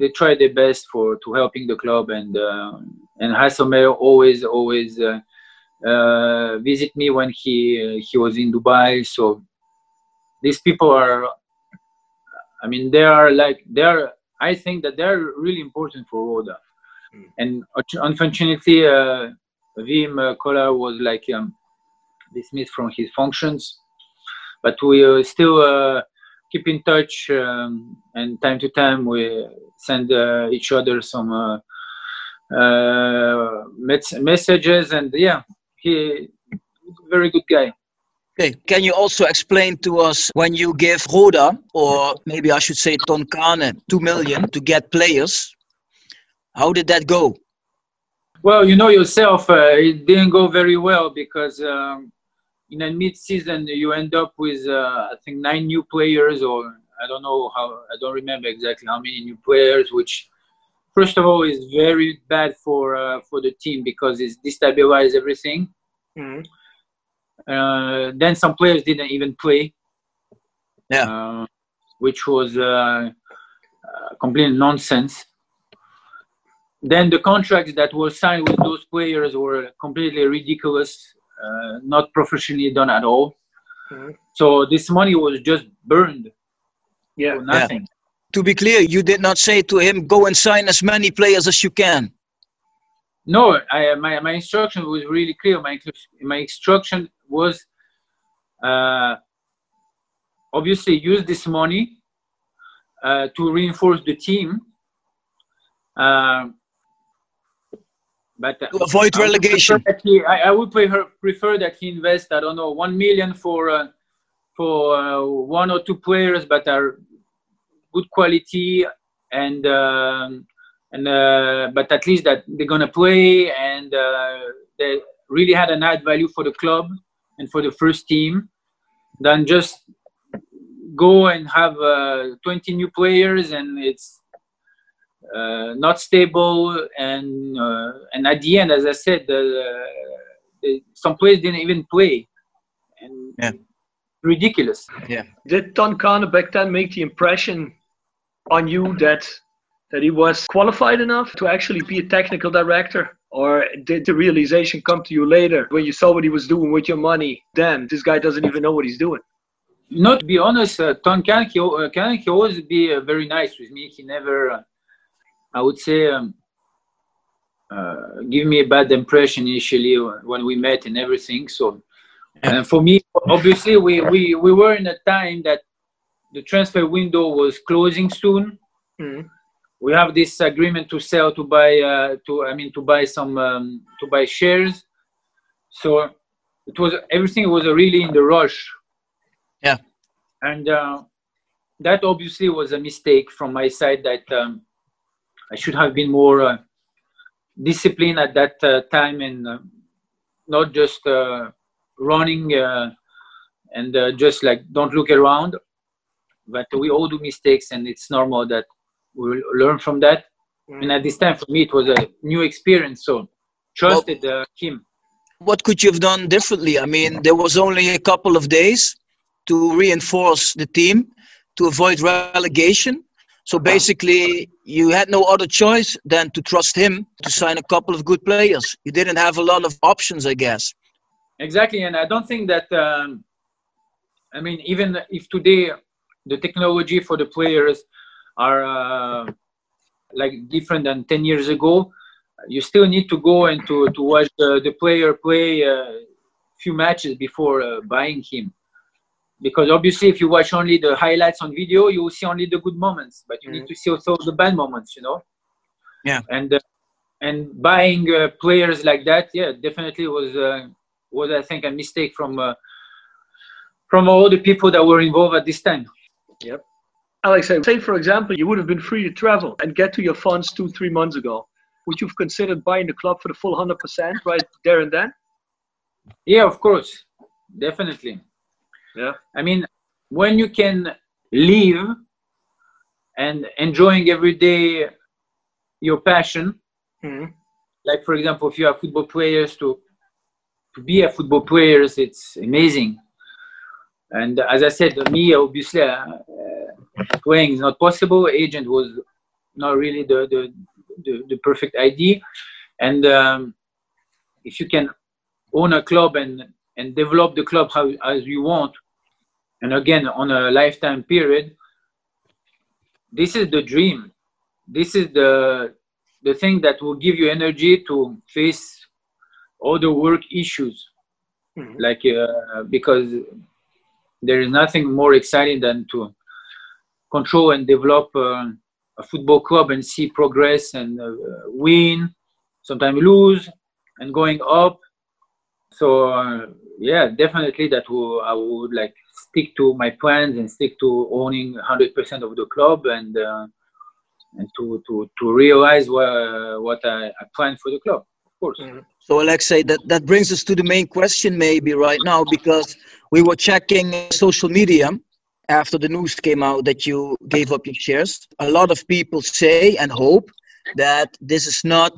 they try their best for to helping the club. And uh, and Hasselmeyer always always uh, uh, visit me when he uh, he was in Dubai. So these people are, I mean, they are like they are I think that they're really important for Roda. Mm. And unfortunately, uh, Wim Collard was like um, dismissed from his functions. But we uh, still uh, keep in touch, um, and time to time we send uh, each other some uh, uh, mes- messages. And yeah, he's a very good guy. Okay. Can you also explain to us when you give Roda, or maybe I should say Ton Caanen, two million to get players? How did that go? Well, you know yourself, uh, it didn't go very well because um, in a mid-season you end up with, uh, I think, nine new players, or I don't know how, I don't remember exactly how many new players, which, first of all, is very bad for uh, for the team because it's destabilized everything. Mm-hmm. Uh, then some players didn't even play, yeah, uh, which was uh, uh, complete nonsense. Then the contracts that were signed with those players were completely ridiculous, uh, not professionally done at all. Mm-hmm. So this money was just burned. Yeah, for nothing. Yeah. To be clear, you did not say to him, go and sign as many players as you can. No, I, my my instruction was really clear. My my instruction was uh, obviously use this money uh, to reinforce the team, uh, but to avoid I relegation. He, I, I would prefer, prefer that he invest, I don't know, one million for uh, for uh, one or two players, but are good quality and. Um, And uh, but at least that they're gonna play, and uh, they really had an add value for the club and for the first team. Then just go and have uh, twenty new players, and it's uh, not stable. And uh, and at the end, as I said, the, the, some players didn't even play. And yeah. Ridiculous. Yeah. Did Ton Caanen back then make the impression on you that? That he was qualified enough to actually be a technical director? Or did the realization come to you later when you saw what he was doing with your money? Damn, this guy doesn't even know what he's doing. No, to be honest, uh, Ton Caanen, he, uh, he always be uh, very nice with me. He never, uh, I would say, um, uh, give me a bad impression initially when we met and everything. So, and for me, obviously, we, we, we were in a time that the transfer window was closing soon. Mm-hmm. We have this agreement to sell, to buy, uh, to I mean, to buy some, um, to buy shares. So it was everything was really in the rush. Yeah. And uh, that obviously was a mistake from my side. That um, I should have been more uh, disciplined at that uh, time, and uh, not just uh, running uh, and uh, just like don't look around. But we all do mistakes, and it's normal that. We'll learn from that. Mm. And at this time, for me, it was a new experience. So trusted well, uh, him. What could you have done differently? I mean, there was only a couple of days to reinforce the team, to avoid relegation. So basically, you had no other choice than to trust him to sign a couple of good players. You didn't have a lot of options, I guess. Exactly. And I don't think that, um, I mean, even if today the technology for the players are uh, like different than ten years ago, you still need to go and to, to watch the, the player play a uh, few matches before uh, buying him. Because obviously if you watch only the highlights on video, you will see only the good moments, but you mm-hmm. need to see also the bad moments, you know? Yeah. And uh, and buying uh, players like that, yeah, definitely was, uh, was I think, a mistake from, uh, from all the people that were involved at this time. Yep. Alex, say for example, you would have been free to travel and get to your funds two, three months ago. Would you have considered buying the club for the full one hundred percent right there and then? Yeah, of course. Definitely. Yeah. I mean, when you can leave and enjoying every day your passion, mm-hmm. like for example, if you are football players, to, to be a football player, it's amazing. And as I said, me, obviously, uh, playing is not possible. Agent was not really the the, the, the perfect idea. And um, if you can own a club and, and develop the club how, as you want, and again, on a lifetime period, this is the dream. this is the the thing that will give you energy to face all the work issues. Mm-hmm. Like uh, because there is nothing more exciting than to control and develop uh, a football club and see progress and uh, win, sometimes lose, and going up. So uh, yeah, definitely that will, I would like stick to my plans and stick to owning one hundred percent of the club and uh, and to to to realize wh- what I, I planned for the club. Course. So Alexei, that, that brings us to the main question maybe right now, because we were checking social media after the news came out that you gave up your shares. A lot of people say and hope that this is not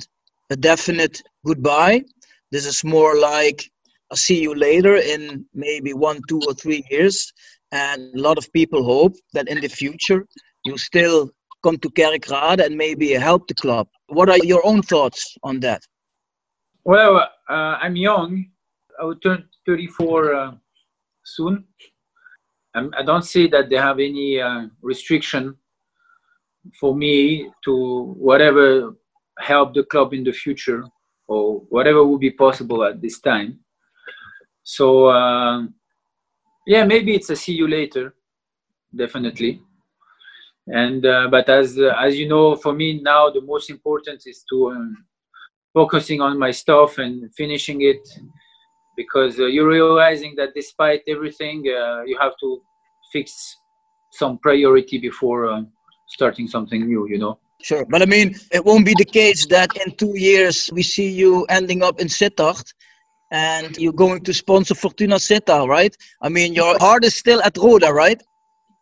a definite goodbye. This is more like, I'll see you later in maybe one, two or three years. And a lot of people hope that in the future you still come to Kerkrade and maybe help the club. What are your own thoughts on that? Well, uh, I'm young. I will turn thirty-four uh, soon. I'm, I don't see that they have any uh, restriction for me to whatever help the club in the future or whatever will be possible at this time. So, uh, yeah, maybe it's a see you later, definitely. And uh, but as uh, as you know, for me now the most important is to. Um, focusing on my stuff and finishing it, because uh, you're realizing that despite everything, uh, you have to fix some priority before uh, starting something new, you know? Sure, but I mean, it won't be the case that in two years we see you ending up in Sittard and you're going to sponsor Fortuna Sittard, right? I mean, your heart is still at Roda, right?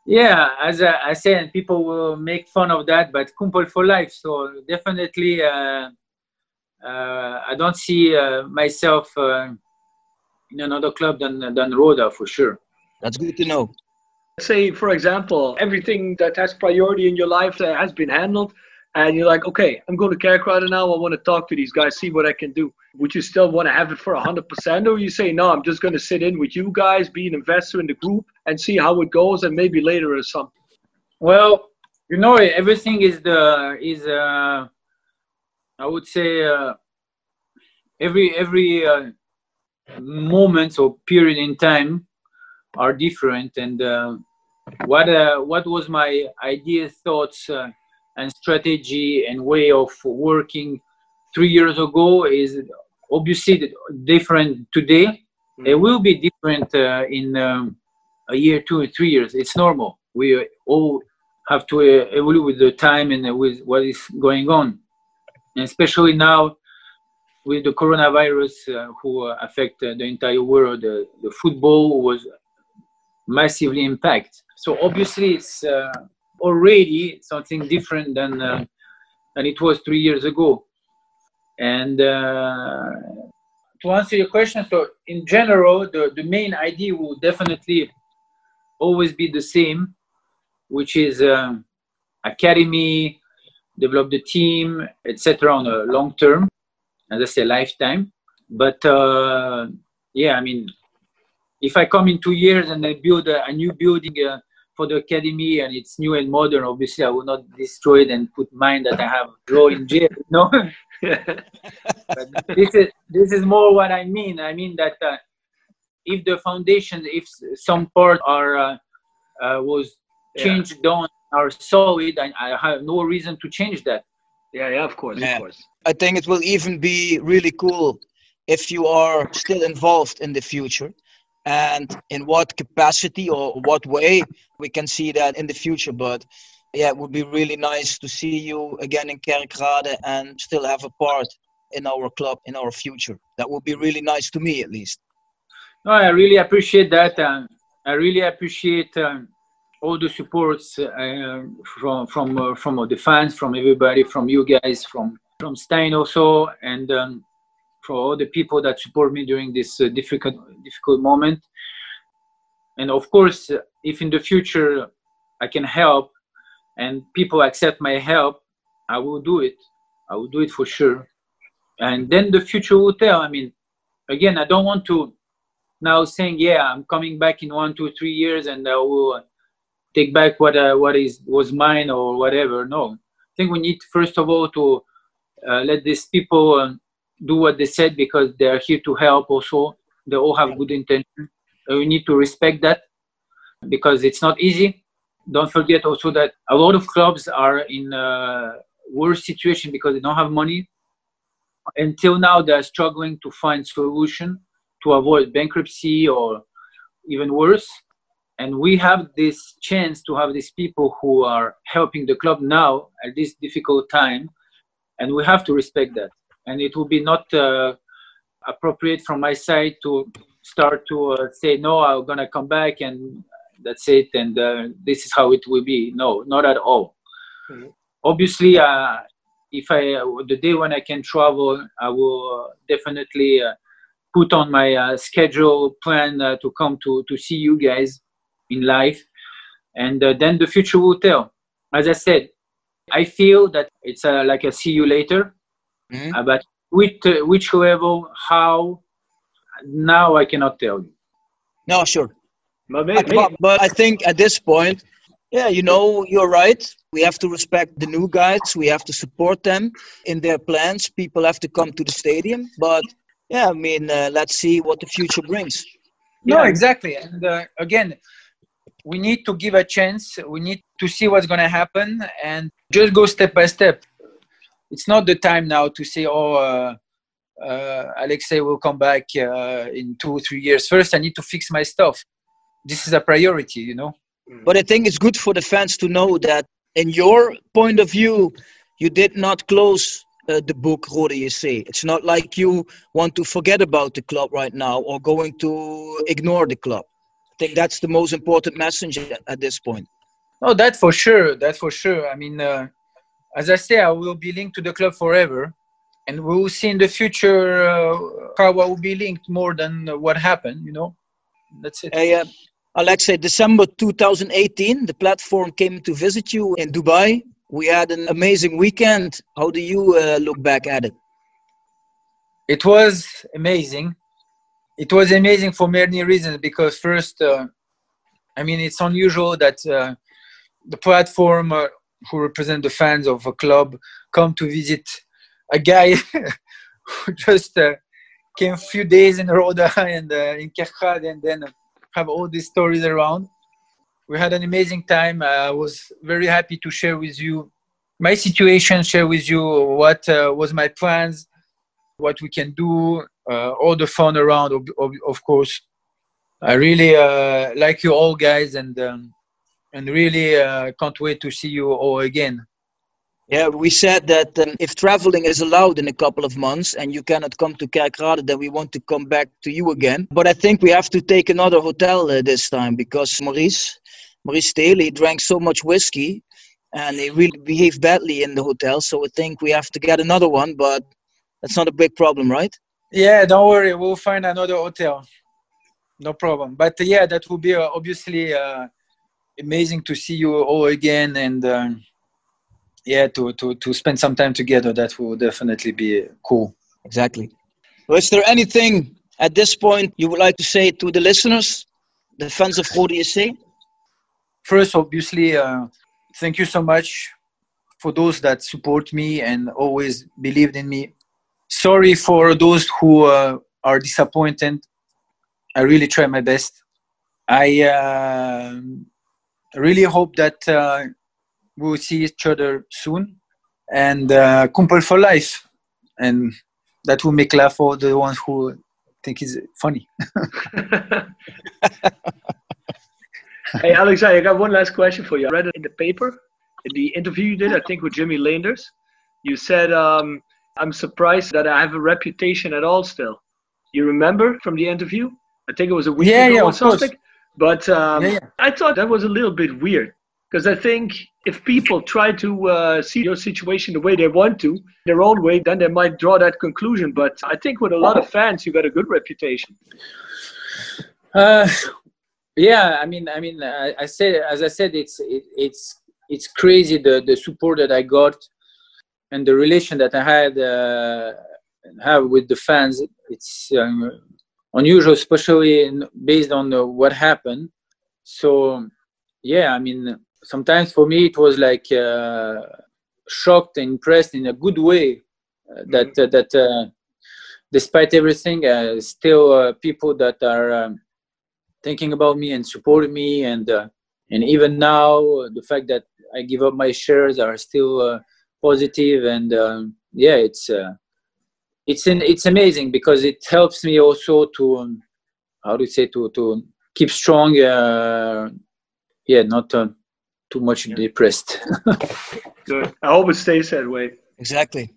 Yeah, as I, I say, and people will make fun of that, but Kumpel for life, so definitely... Uh, Uh, I don't see uh, myself uh, in another club than than Roda for sure. That's good to know. Say, for example, everything that has priority in your life that has been handled, and you're like, okay, I'm going to Kerkrade now. I want to talk to these guys, see what I can do. Would you still want to have it for one hundred percent, or you say, no, I'm just going to sit in with you guys, be an investor in the group, and see how it goes, and maybe later or something? Well, you know, everything is the is. Uh, I would say uh, every every uh, moment or period in time are different, and uh, what uh, what was my ideas, thoughts, uh, and strategy and way of working three years ago is obviously different today. Mm-hmm. It will be different uh, in um, a year, two or three years. It's normal. We all have to uh, evolve with the time and with what is going on. And especially now with the coronavirus uh, who uh, affect uh, the entire world, uh, the football was massively impacted. So obviously it's uh, already something different than, uh, than it was three years ago. And uh, to answer your question, so in general, the, the main idea will definitely always be the same, which is uh, academy, develop the team, et cetera on a long term, and that's a lifetime. But uh, yeah, I mean, if I come in two years and I build a, a new building uh, for the academy and it's new and modern, obviously I will not destroy it and put mine that I have raw in jail. No, but this is this is more what I mean. I mean that uh, if the foundation, if some part are uh, uh, was changed yeah. down. Are solid, and I have no reason to change that. Yeah, yeah, of course, yeah. of course. I think it will even be really cool if you are still involved in the future, and in what capacity or what way we can see that in the future. But yeah, it would be really nice to see you again in Kerkrade and still have a part in our club, in our future. That would be really nice to me, at least. No, I really appreciate that. Um, I really appreciate... Um, all the supports uh, from from uh, from uh, the fans, from everybody, from you guys, from from Stijn also, and um, for all the people that support me during this uh, difficult difficult moment. And of course, if in the future I can help and people accept my help, I will do it. I will do it for sure. And then the future will tell. I mean, again, I don't want to now saying, yeah, I'm coming back in one, two, three years, and I will. Take back what uh, what is was mine or whatever. No, I think we need, first of all, to uh, let these people um, do what they said, because they are here to help also. They all have good intention. Uh, we need to respect that, because it's not easy. Don't forget also that a lot of clubs are in a worse situation because they don't have money. Until now, they are struggling to find solution to avoid bankruptcy or even worse. And we have this chance to have these people who are helping the club now at this difficult time, and we have to respect that. And it will be not uh, appropriate from my side to start to uh, say, no, I'm going to come back and that's it, and uh, this is how it will be. No, not at all. Mm-hmm. Obviously, uh, if I uh, the day when I can travel, I will definitely uh, put on my uh, schedule plan uh, to come to, to see you guys in life, and uh, then the future will tell. As I said, I feel that it's uh, like a see you later, mm-hmm. uh, but which, uh, which level, how, now I cannot tell you. No, sure. But, but, but I think at this point, yeah, you know, you're right. We have to respect the new guys. We have to support them in their plans. People have to come to the stadium. But, yeah, I mean, uh, let's see what the future brings. No, yeah. Exactly. And, uh, again, we need to give a chance. We need to see what's going to happen and just go step by step. It's not the time now to say, oh, uh, uh, Alexei will come back uh, in two or three years. First, I need to fix my stuff. This is a priority, you know. But I think it's good for the fans to know that, in your point of view, you did not close uh, the book Roda J C. It's not like you want to forget about the club right now or going to ignore the club. I think that's the most important message at this point. Oh, that's for sure. That's for sure. I mean, uh, as I say, I will be linked to the club forever. And we will see in the future uh, how I will be linked more than what happened, you know. That's it. Hey, uh, Alexei, December two thousand eighteen, the platform came to visit you in Dubai. We had an amazing weekend. How do you uh, look back at it? It was amazing. It was amazing for many reasons, because first, uh, I mean, it's unusual that uh, the platform uh, who represent the fans of a club come to visit a guy who just... Uh, came a few days in Roda and uh, in Kerkrade, and then have all these stories around. We had an amazing time. I was very happy to share with you my situation, share with you what uh, was my plans, what we can do, uh, all the fun around, of, of, of course. I really uh, like you all, guys, and, um, and really uh, can't wait to see you all again. Yeah, we said that um, if traveling is allowed in a couple of months and you cannot come to Kerkrade, then we want to come back to you again. But I think we have to take another hotel uh, this time, because Maurice, Maurice Daly drank so much whiskey and he really behaved badly in the hotel. So I think we have to get another one, but that's not a big problem, right? Yeah, don't worry. We'll find another hotel. No problem. But uh, yeah, that will be uh, obviously uh, amazing to see you all again, and... Uh, Yeah, to, to, to spend some time together, that will definitely be cool. Exactly. Well, is there anything at this point you would like to say to the listeners, the fans of Roda J C? First, obviously, uh, thank you so much for those that support me and always believed in me. Sorry for those who uh, are disappointed. I really try my best. I uh, really hope that... Uh, We'll see each other soon, and uh, Kumpel for life, and that will make laugh all the ones who think it's funny. Hey, Alexei, I got one last question for you. I read it in the paper, in the interview you did, I think, with Jimmy Lenaers. You said, um, I'm surprised that I have a reputation at all still. You remember from the interview? I think it was a week yeah, ago yeah, or something. But um, yeah, yeah. I thought that was a little bit weird. Because I think if people try to uh, see your situation the way they want to, their own way, then they might draw that conclusion. But I think with a lot of fans, you got a good reputation. Uh, yeah, I mean, I mean, I, I say, as I said, it's it, it's it's crazy the, the support that I got and the relation that I had uh, have with the fans. It's um, unusual, especially in, based on uh, what happened. So yeah, I mean. Sometimes for me it was like uh, shocked and impressed in a good way uh, that mm-hmm. uh, that uh, despite everything, uh, still uh, people that are um, thinking about me and supporting me, and uh, and even now uh, the fact that I give up my shares are still uh, positive, and um, yeah, it's uh, it's an, it's amazing because it helps me also to um, how do you say to to keep strong. Uh, yeah, not uh, too much yeah. depressed. Good. I hope it stays that way. Exactly.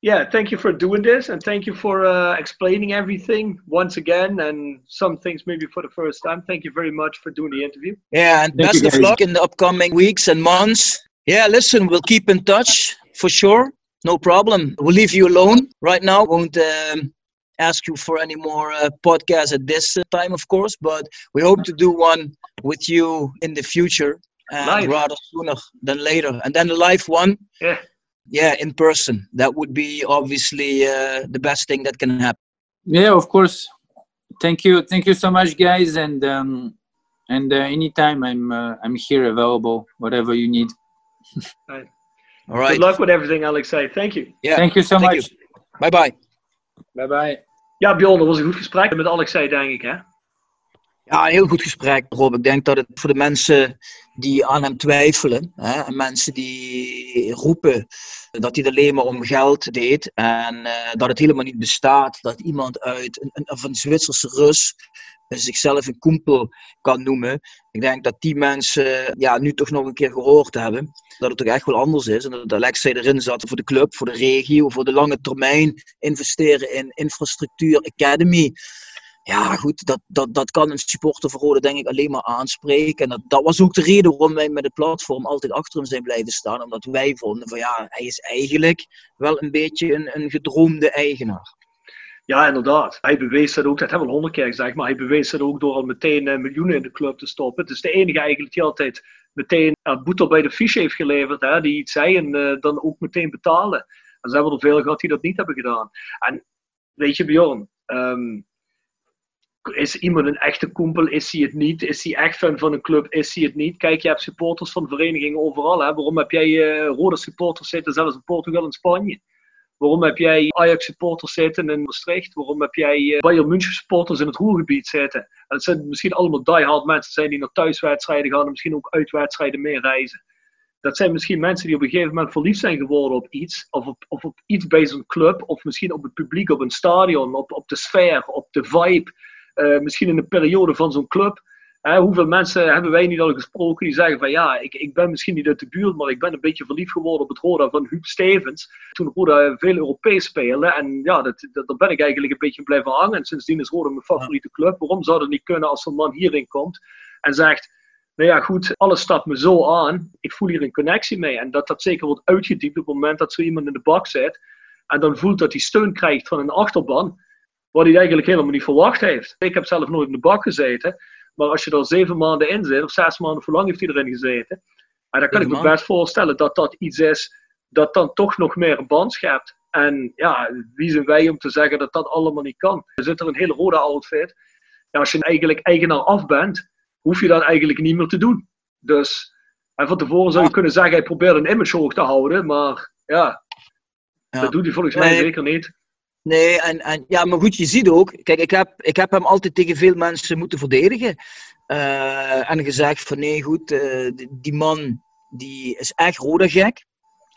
Yeah, thank you for doing this, and thank you for uh, explaining everything once again, and some things maybe for the first time. Thank you very much for doing the interview. Yeah, and thank best of luck in the upcoming weeks and months. Yeah, listen, we'll keep in touch for sure. No problem. We'll leave you alone right now. Won't um, ask you for any more uh, podcasts at this uh, time, of course, but we hope to do one with you in the future, and live. Rather sooner than later, and then a live one. Yeah. Yeah, in person. That would be obviously uh, the best thing that can happen. Yeah, of course. Thank you, thank you so much, guys. And um, and uh, anytime I'm uh, I'm here, available. Whatever you need. All right. All right. Good luck with everything, Alexei. Thank you. Yeah. Thank you so thank much. You. Bye bye. Bye bye. Ja, Bjorn, dat was een goed gesprek met Alexei, denk ik, hè? Ja, een heel goed gesprek, Rob. Ik denk dat het voor de mensen die aan hem twijfelen, hè, en mensen die roepen dat hij alleen maar om geld deed en uh, dat het helemaal niet bestaat, dat iemand uit een, een, een Zwitserse Rus zichzelf een kumpel kan noemen. Ik denk dat die mensen ja, nu toch nog een keer gehoord hebben dat het toch echt wel anders is. En dat Alexei erin zat voor de club, voor de regio, voor de lange termijn, investeren in infrastructuur, academy. Ja, goed, dat, dat, dat kan een supporter voor Roda denk ik alleen maar aanspreken. En dat, dat was ook de reden waarom wij met het platform altijd achter hem zijn blijven staan. Omdat wij vonden van ja, hij is eigenlijk wel een beetje een, een gedroomde eigenaar. Ja, inderdaad. Hij bewees dat ook, dat hebben we honderd keer gezegd, maar hij bewees dat ook door al meteen miljoenen in de club te stoppen. Het is de enige eigenlijk die altijd meteen boetel bij de fiche heeft geleverd, hè, die iets zei en uh, dan ook meteen betalen. En ze hebben er veel gehad die dat niet hebben gedaan. En weet je Bjorn, um, is iemand een echte kumpel? Is hij het niet? Is hij echt fan van een club? Is hij het niet? Kijk, je hebt supporters van verenigingen overal. Hè? Waarom heb jij uh, Roda supporters zitten, zelfs in Portugal en Spanje? Waarom heb jij Ajax supporters zitten in Maastricht? Waarom heb jij uh, Bayern München supporters in het Ruhrgebied zitten? En het zijn misschien allemaal die-hard mensen zijn die naar thuiswedstrijden gaan en misschien ook uitwedstrijden mee reizen. Dat zijn misschien mensen die op een gegeven moment verliefd zijn geworden op iets. Of op, of op iets bij zo'n club. Of misschien op het publiek, op een stadion, op, op de sfeer, op de vibe. Uh, misschien in de periode van zo'n club. Hè, hoeveel mensen hebben wij niet al gesproken die zeggen van ja, ik, ik ben misschien niet uit de buurt, maar ik ben een beetje verliefd geworden op het Roda van Huub Stevens. Toen Roda veel Europees speelde. En ja, dat, dat, daar ben ik eigenlijk een beetje blijven hangen. En sindsdien is Roda mijn favoriete club. Waarom zou dat niet kunnen als zo'n man hierin komt en zegt, nou ja goed, alles staat me zo aan. Ik voel hier een connectie mee. En dat dat zeker wordt uitgediept op het moment dat zo iemand in de bak zit. En dan voelt dat hij steun krijgt van een achterban. Wat hij eigenlijk helemaal niet verwacht heeft. Ik heb zelf nooit in de bak gezeten. Maar als je er zeven maanden in zit, of zes maanden, hoe lang heeft hij erin gezeten? En dan kan ik me best voorstellen dat dat iets is dat dan toch nog meer een band schept. En ja, wie zijn wij om te zeggen dat dat allemaal niet kan? Er zit er een hele rode outfit. Ja, als je eigenlijk eigenaar af bent, hoef je dat eigenlijk niet meer te doen. Dus en van tevoren zou je kunnen zeggen, hij probeert een image hoog te houden. Maar ja, ja. dat doet hij volgens mij nee. zeker niet. Nee, en, en, ja, maar goed, je ziet ook... Kijk, ik heb, ik heb hem altijd tegen veel mensen moeten verdedigen. Uh, en gezegd van, nee, goed, uh, die, die man die is echt Roda-gek.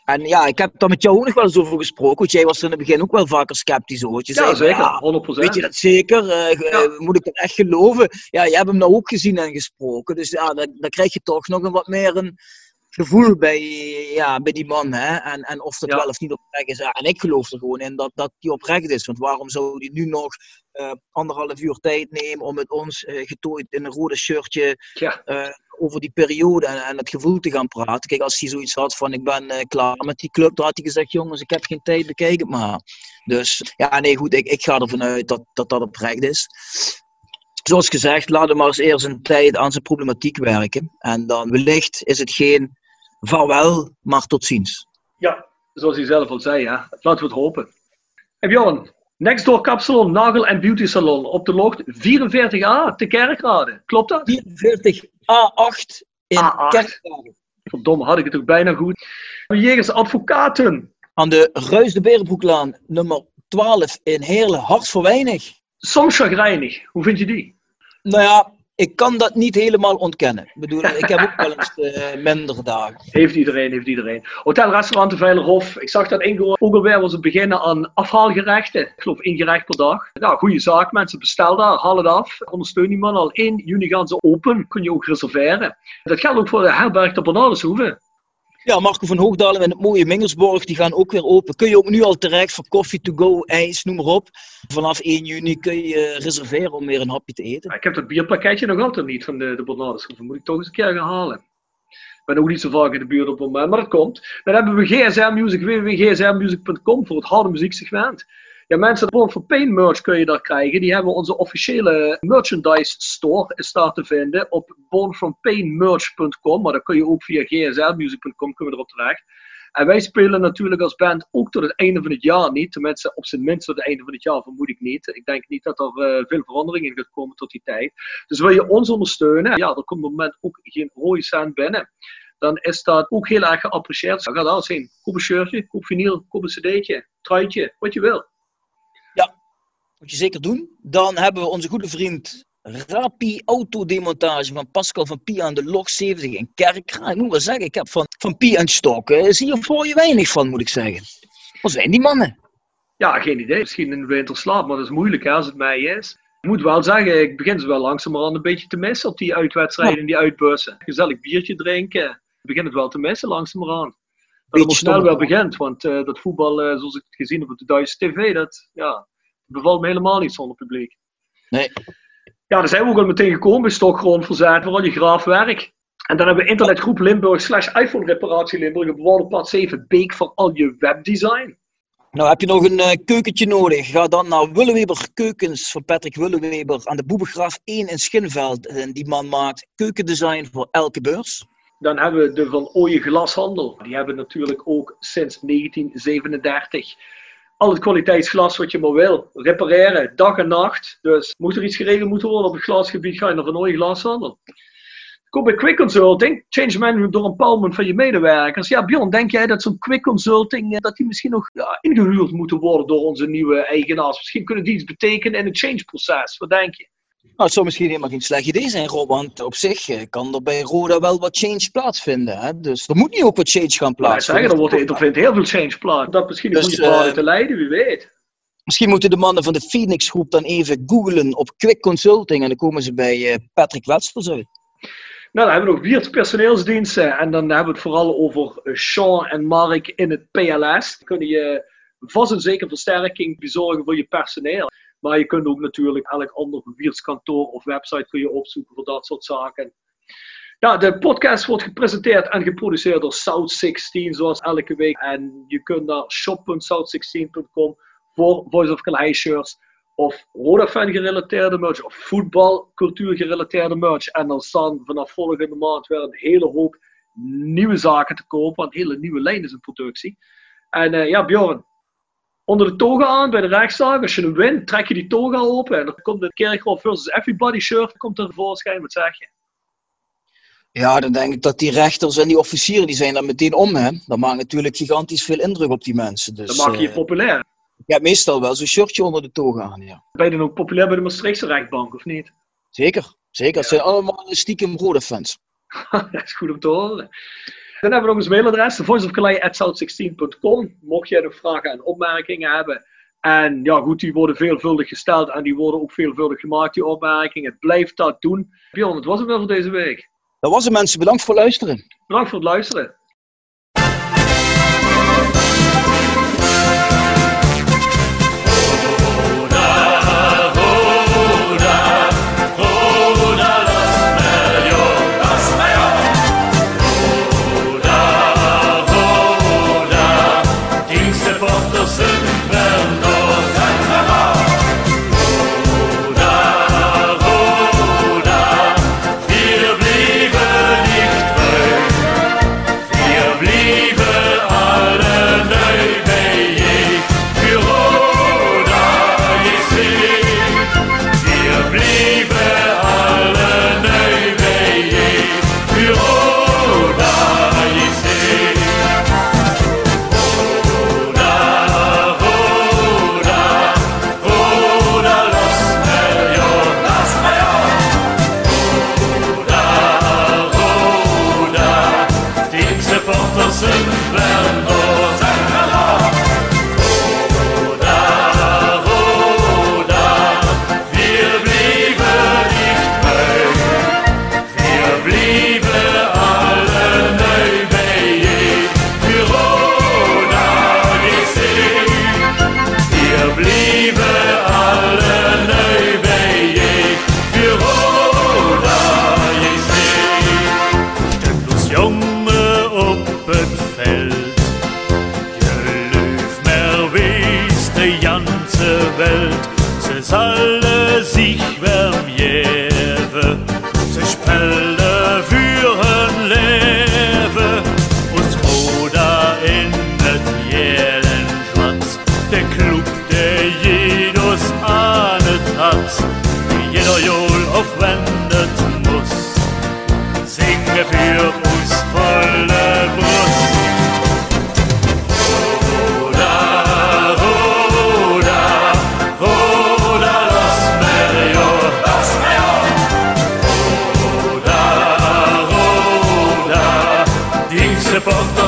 En ja, ik heb daar met jou ook nog wel eens over gesproken. Want jij was er in het begin ook wel vaker sceptisch over. Je ja, zei, zeker. Ja, honderd procent. Weet je dat zeker? Uh, ja. Moet ik dat echt geloven? Ja, je hebt hem nou ook gezien en gesproken. Dus ja, dan, dan krijg je toch nog een wat meer... een gevoel bij, ja, bij die man, hè? En, en of dat ja. wel of niet oprecht is. En ik geloof er gewoon in dat, dat die oprecht is. Want waarom zou die nu nog uh, anderhalf uur tijd nemen om met ons uh, getooid in een rode shirtje ja. uh, over die periode en, en het gevoel te gaan praten? Kijk, als hij zoiets had van ik ben uh, klaar met die club, dan had hij gezegd jongens, ik heb geen tijd, bekijk het maar. Dus ja, nee goed, ik, ik ga ervan uit dat dat, dat oprecht is. Zoals gezegd, laat hem maar eens eerst een tijd aan zijn problematiek werken. En dan wellicht is het geen vaarwel, maar tot ziens. Ja, zoals hij zelf al zei, hè? Laten we het hopen. En Bjorn, next door kapsalon, nagel- en beauty salon op de locht vierenveertig A te Kerkrade. Klopt dat? vierenveertig A acht in A acht. Kerkrade. Verdomme, had ik het ook bijna goed. Jegers Advocaten. Aan de Ruis de Berenbroeklaan, nummer twaalf in Heerlen. Hart voor weinig. Soms chagrijnig. Hoe vind je die? Nou ja, ik kan dat niet helemaal ontkennen. Ik bedoel, ik heb ook wel eens uh, minder dagen. Heeft iedereen, heeft iedereen. Hotel, restaurant, de Veilerhof. Ik zag dat Ingo Vogelweer was het beginnen aan afhaalgerechten. Ik geloof één gerecht per dag. Nou, goede zaak. Mensen, bestel daar. Haal het af. Ondersteun die man. Al één juni gaan ze open. Kun je ook reserveren. Dat geldt ook voor de Herberg de Bernardushoeve. Ja, Marco van Hoogdalen en het mooie Mingelsborg, die gaan ook weer open. Kun je ook nu al terecht voor koffie to go, ijs, noem maar op. Vanaf één juni kun je reserveren om weer een hapje te eten. Ik heb dat bierpakketje nog altijd niet van de, de Bernardushoeve. Moet ik toch eens een keer gaan halen. Ik ben ook niet zo vaak in de buurt op het moment, maar dat komt. Dan hebben we G S R Music, w w w punt g s r music punt com voor het harde muzieksegment. Ja, mensen, de Born for Pain merch kun je daar krijgen. Die hebben we onze officiële merchandise store is daar te vinden op born from pain merch punt com. Maar dat kun je ook via g s r music punt com kunnen we erop terecht. En wij spelen natuurlijk als band ook tot het einde van het jaar niet. Tenminste, op zijn minst tot het einde van het jaar vermoed ik niet. Ik denk niet dat er uh, veel verandering in gaat komen tot die tijd. Dus wil je ons ondersteunen? Ja, er komt op het moment ook geen rode cent binnen. Dan is dat ook heel erg geapprecieerd. Dan gaat alles heen. Koop een shirtje, koop vinyl, koop een cd'tje, truitje, wat je wil. Moet je zeker doen. Dan hebben we onze goede vriend Rapie Autodemontage van Pascal van Pie aan de Log zeventig in Kerkrade. Ik moet wel zeggen, ik heb van, van Pie en Stock. Eh, zie je voor je weinig van, moet ik zeggen. Wat zijn die mannen? Ja, geen idee. Misschien in de winter slaap, maar dat is moeilijk hè, als het mei is. Ik moet wel zeggen, ik begin ze wel langzamerhand een beetje te missen op die uitwedstrijden en die uitbussen. Gezellig biertje drinken. Ik begin het wel te missen langzamerhand. Dat het snel wel begint, want uh, dat voetbal, uh, zoals ik het gezien heb op de Duitse tv, dat... ja. Bevalt me helemaal niet zonder publiek. Nee. Ja, daar zijn we ook al meteen gekomen bij Stock Grondverzet, vooral je graaf werk. En dan hebben we Internetgroep Limburg slash iPhone Reparatie Limburg op Woordenpad zeven Beek voor al je webdesign. Nou, heb je nog een uh, keukentje nodig? Ga dan naar Wullenweber Keukens van Patrick Wullenweber aan de Boebegraaf één in Schinveld. En die man maakt keukendesign voor elke beurs. Dan hebben we de Van Ooyen Glashandel. Die hebben natuurlijk ook sinds negentien zevenendertig... al het kwaliteitsglas wat je maar wil. Repareren, dag en nacht. Dus moet er iets geregeld moeten worden op het glasgebied, ga je naar Van Ooyen Glashandel. Kom bij Kwik Consulting. Change management door empowerment van je medewerkers. Ja, Bjorn, denk jij dat zo'n Kwik Consulting, dat die misschien nog ja, ingehuurd moeten worden door onze nieuwe eigenaars? Misschien kunnen die iets betekenen in het changeproces. Wat denk je? Nou, het zou misschien helemaal geen slecht idee zijn, Rob, want op zich kan er bij Roda wel wat change plaatsvinden. Hè? Dus er moet niet ook wat change gaan plaatsvinden. Ja, zeggen, er vindt heel veel change plaats. Dat misschien dus, een goede uh, te leiden, wie weet. Misschien moeten de mannen van de Phoenix Groep dan even googlen op Kwik Consulting en dan komen ze bij Patrick Wetzels uit. Nou, dan hebben we nog Wiertz Personeelsdiensten en dan hebben we het vooral over Sean en Mark in het P L S. Dan kun je vast en zeker versterking bezorgen voor je personeel. Maar je kunt ook natuurlijk elk ander Wiertz kantoor of website kun je opzoeken voor dat soort zaken. Ja, de podcast wordt gepresenteerd en geproduceerd door South zestien, zoals elke week. En je kunt naar shop punt south zestien punt com voor Voice of Kale shirts of Roda-fan gerelateerde merch of voetbalcultuur gerelateerde merch. En dan staan vanaf volgende maand weer een hele hoop nieuwe zaken te koop, want een hele nieuwe lijn is in productie. En uh, ja, Bjorn. Onder de toga aan bij de rechtszaak. Als je hem wint, trek je die toga open. En dan komt de Kerkrade versus Everybody shirt komt er voorschijn. Wat zeg je? Ja, dan denk ik dat die rechters en die officieren die zijn daar meteen om. Hè? Dat maakt natuurlijk gigantisch veel indruk op die mensen. Dus, dat maak je je populair. Uh, ja, meestal wel zo'n shirtje onder de toga aan. Ja. Ben je dan ook populair bij de Maastrichtse rechtbank, of niet? Zeker, zeker. Ja. Het zijn allemaal stiekem rode fans. Dat is goed om te horen. Dan hebben we nog ons mailadres, voice of kale at south zestien punt com. Mocht jij nog vragen en opmerkingen hebben. En ja goed, die worden veelvuldig gesteld en die worden ook veelvuldig gemaakt, die opmerkingen. Blijf dat doen. Bjorn, dat was het wel voor deze week. Dat was het mensen, bedankt voor het luisteren. Bedankt voor het luisteren. ze spelden voor hun leven. Ons Roda in het jelen schwarz, de club die jedus aan het hart, die jeder jol aufwendet muss. Singe für uns volle Brust. Bye.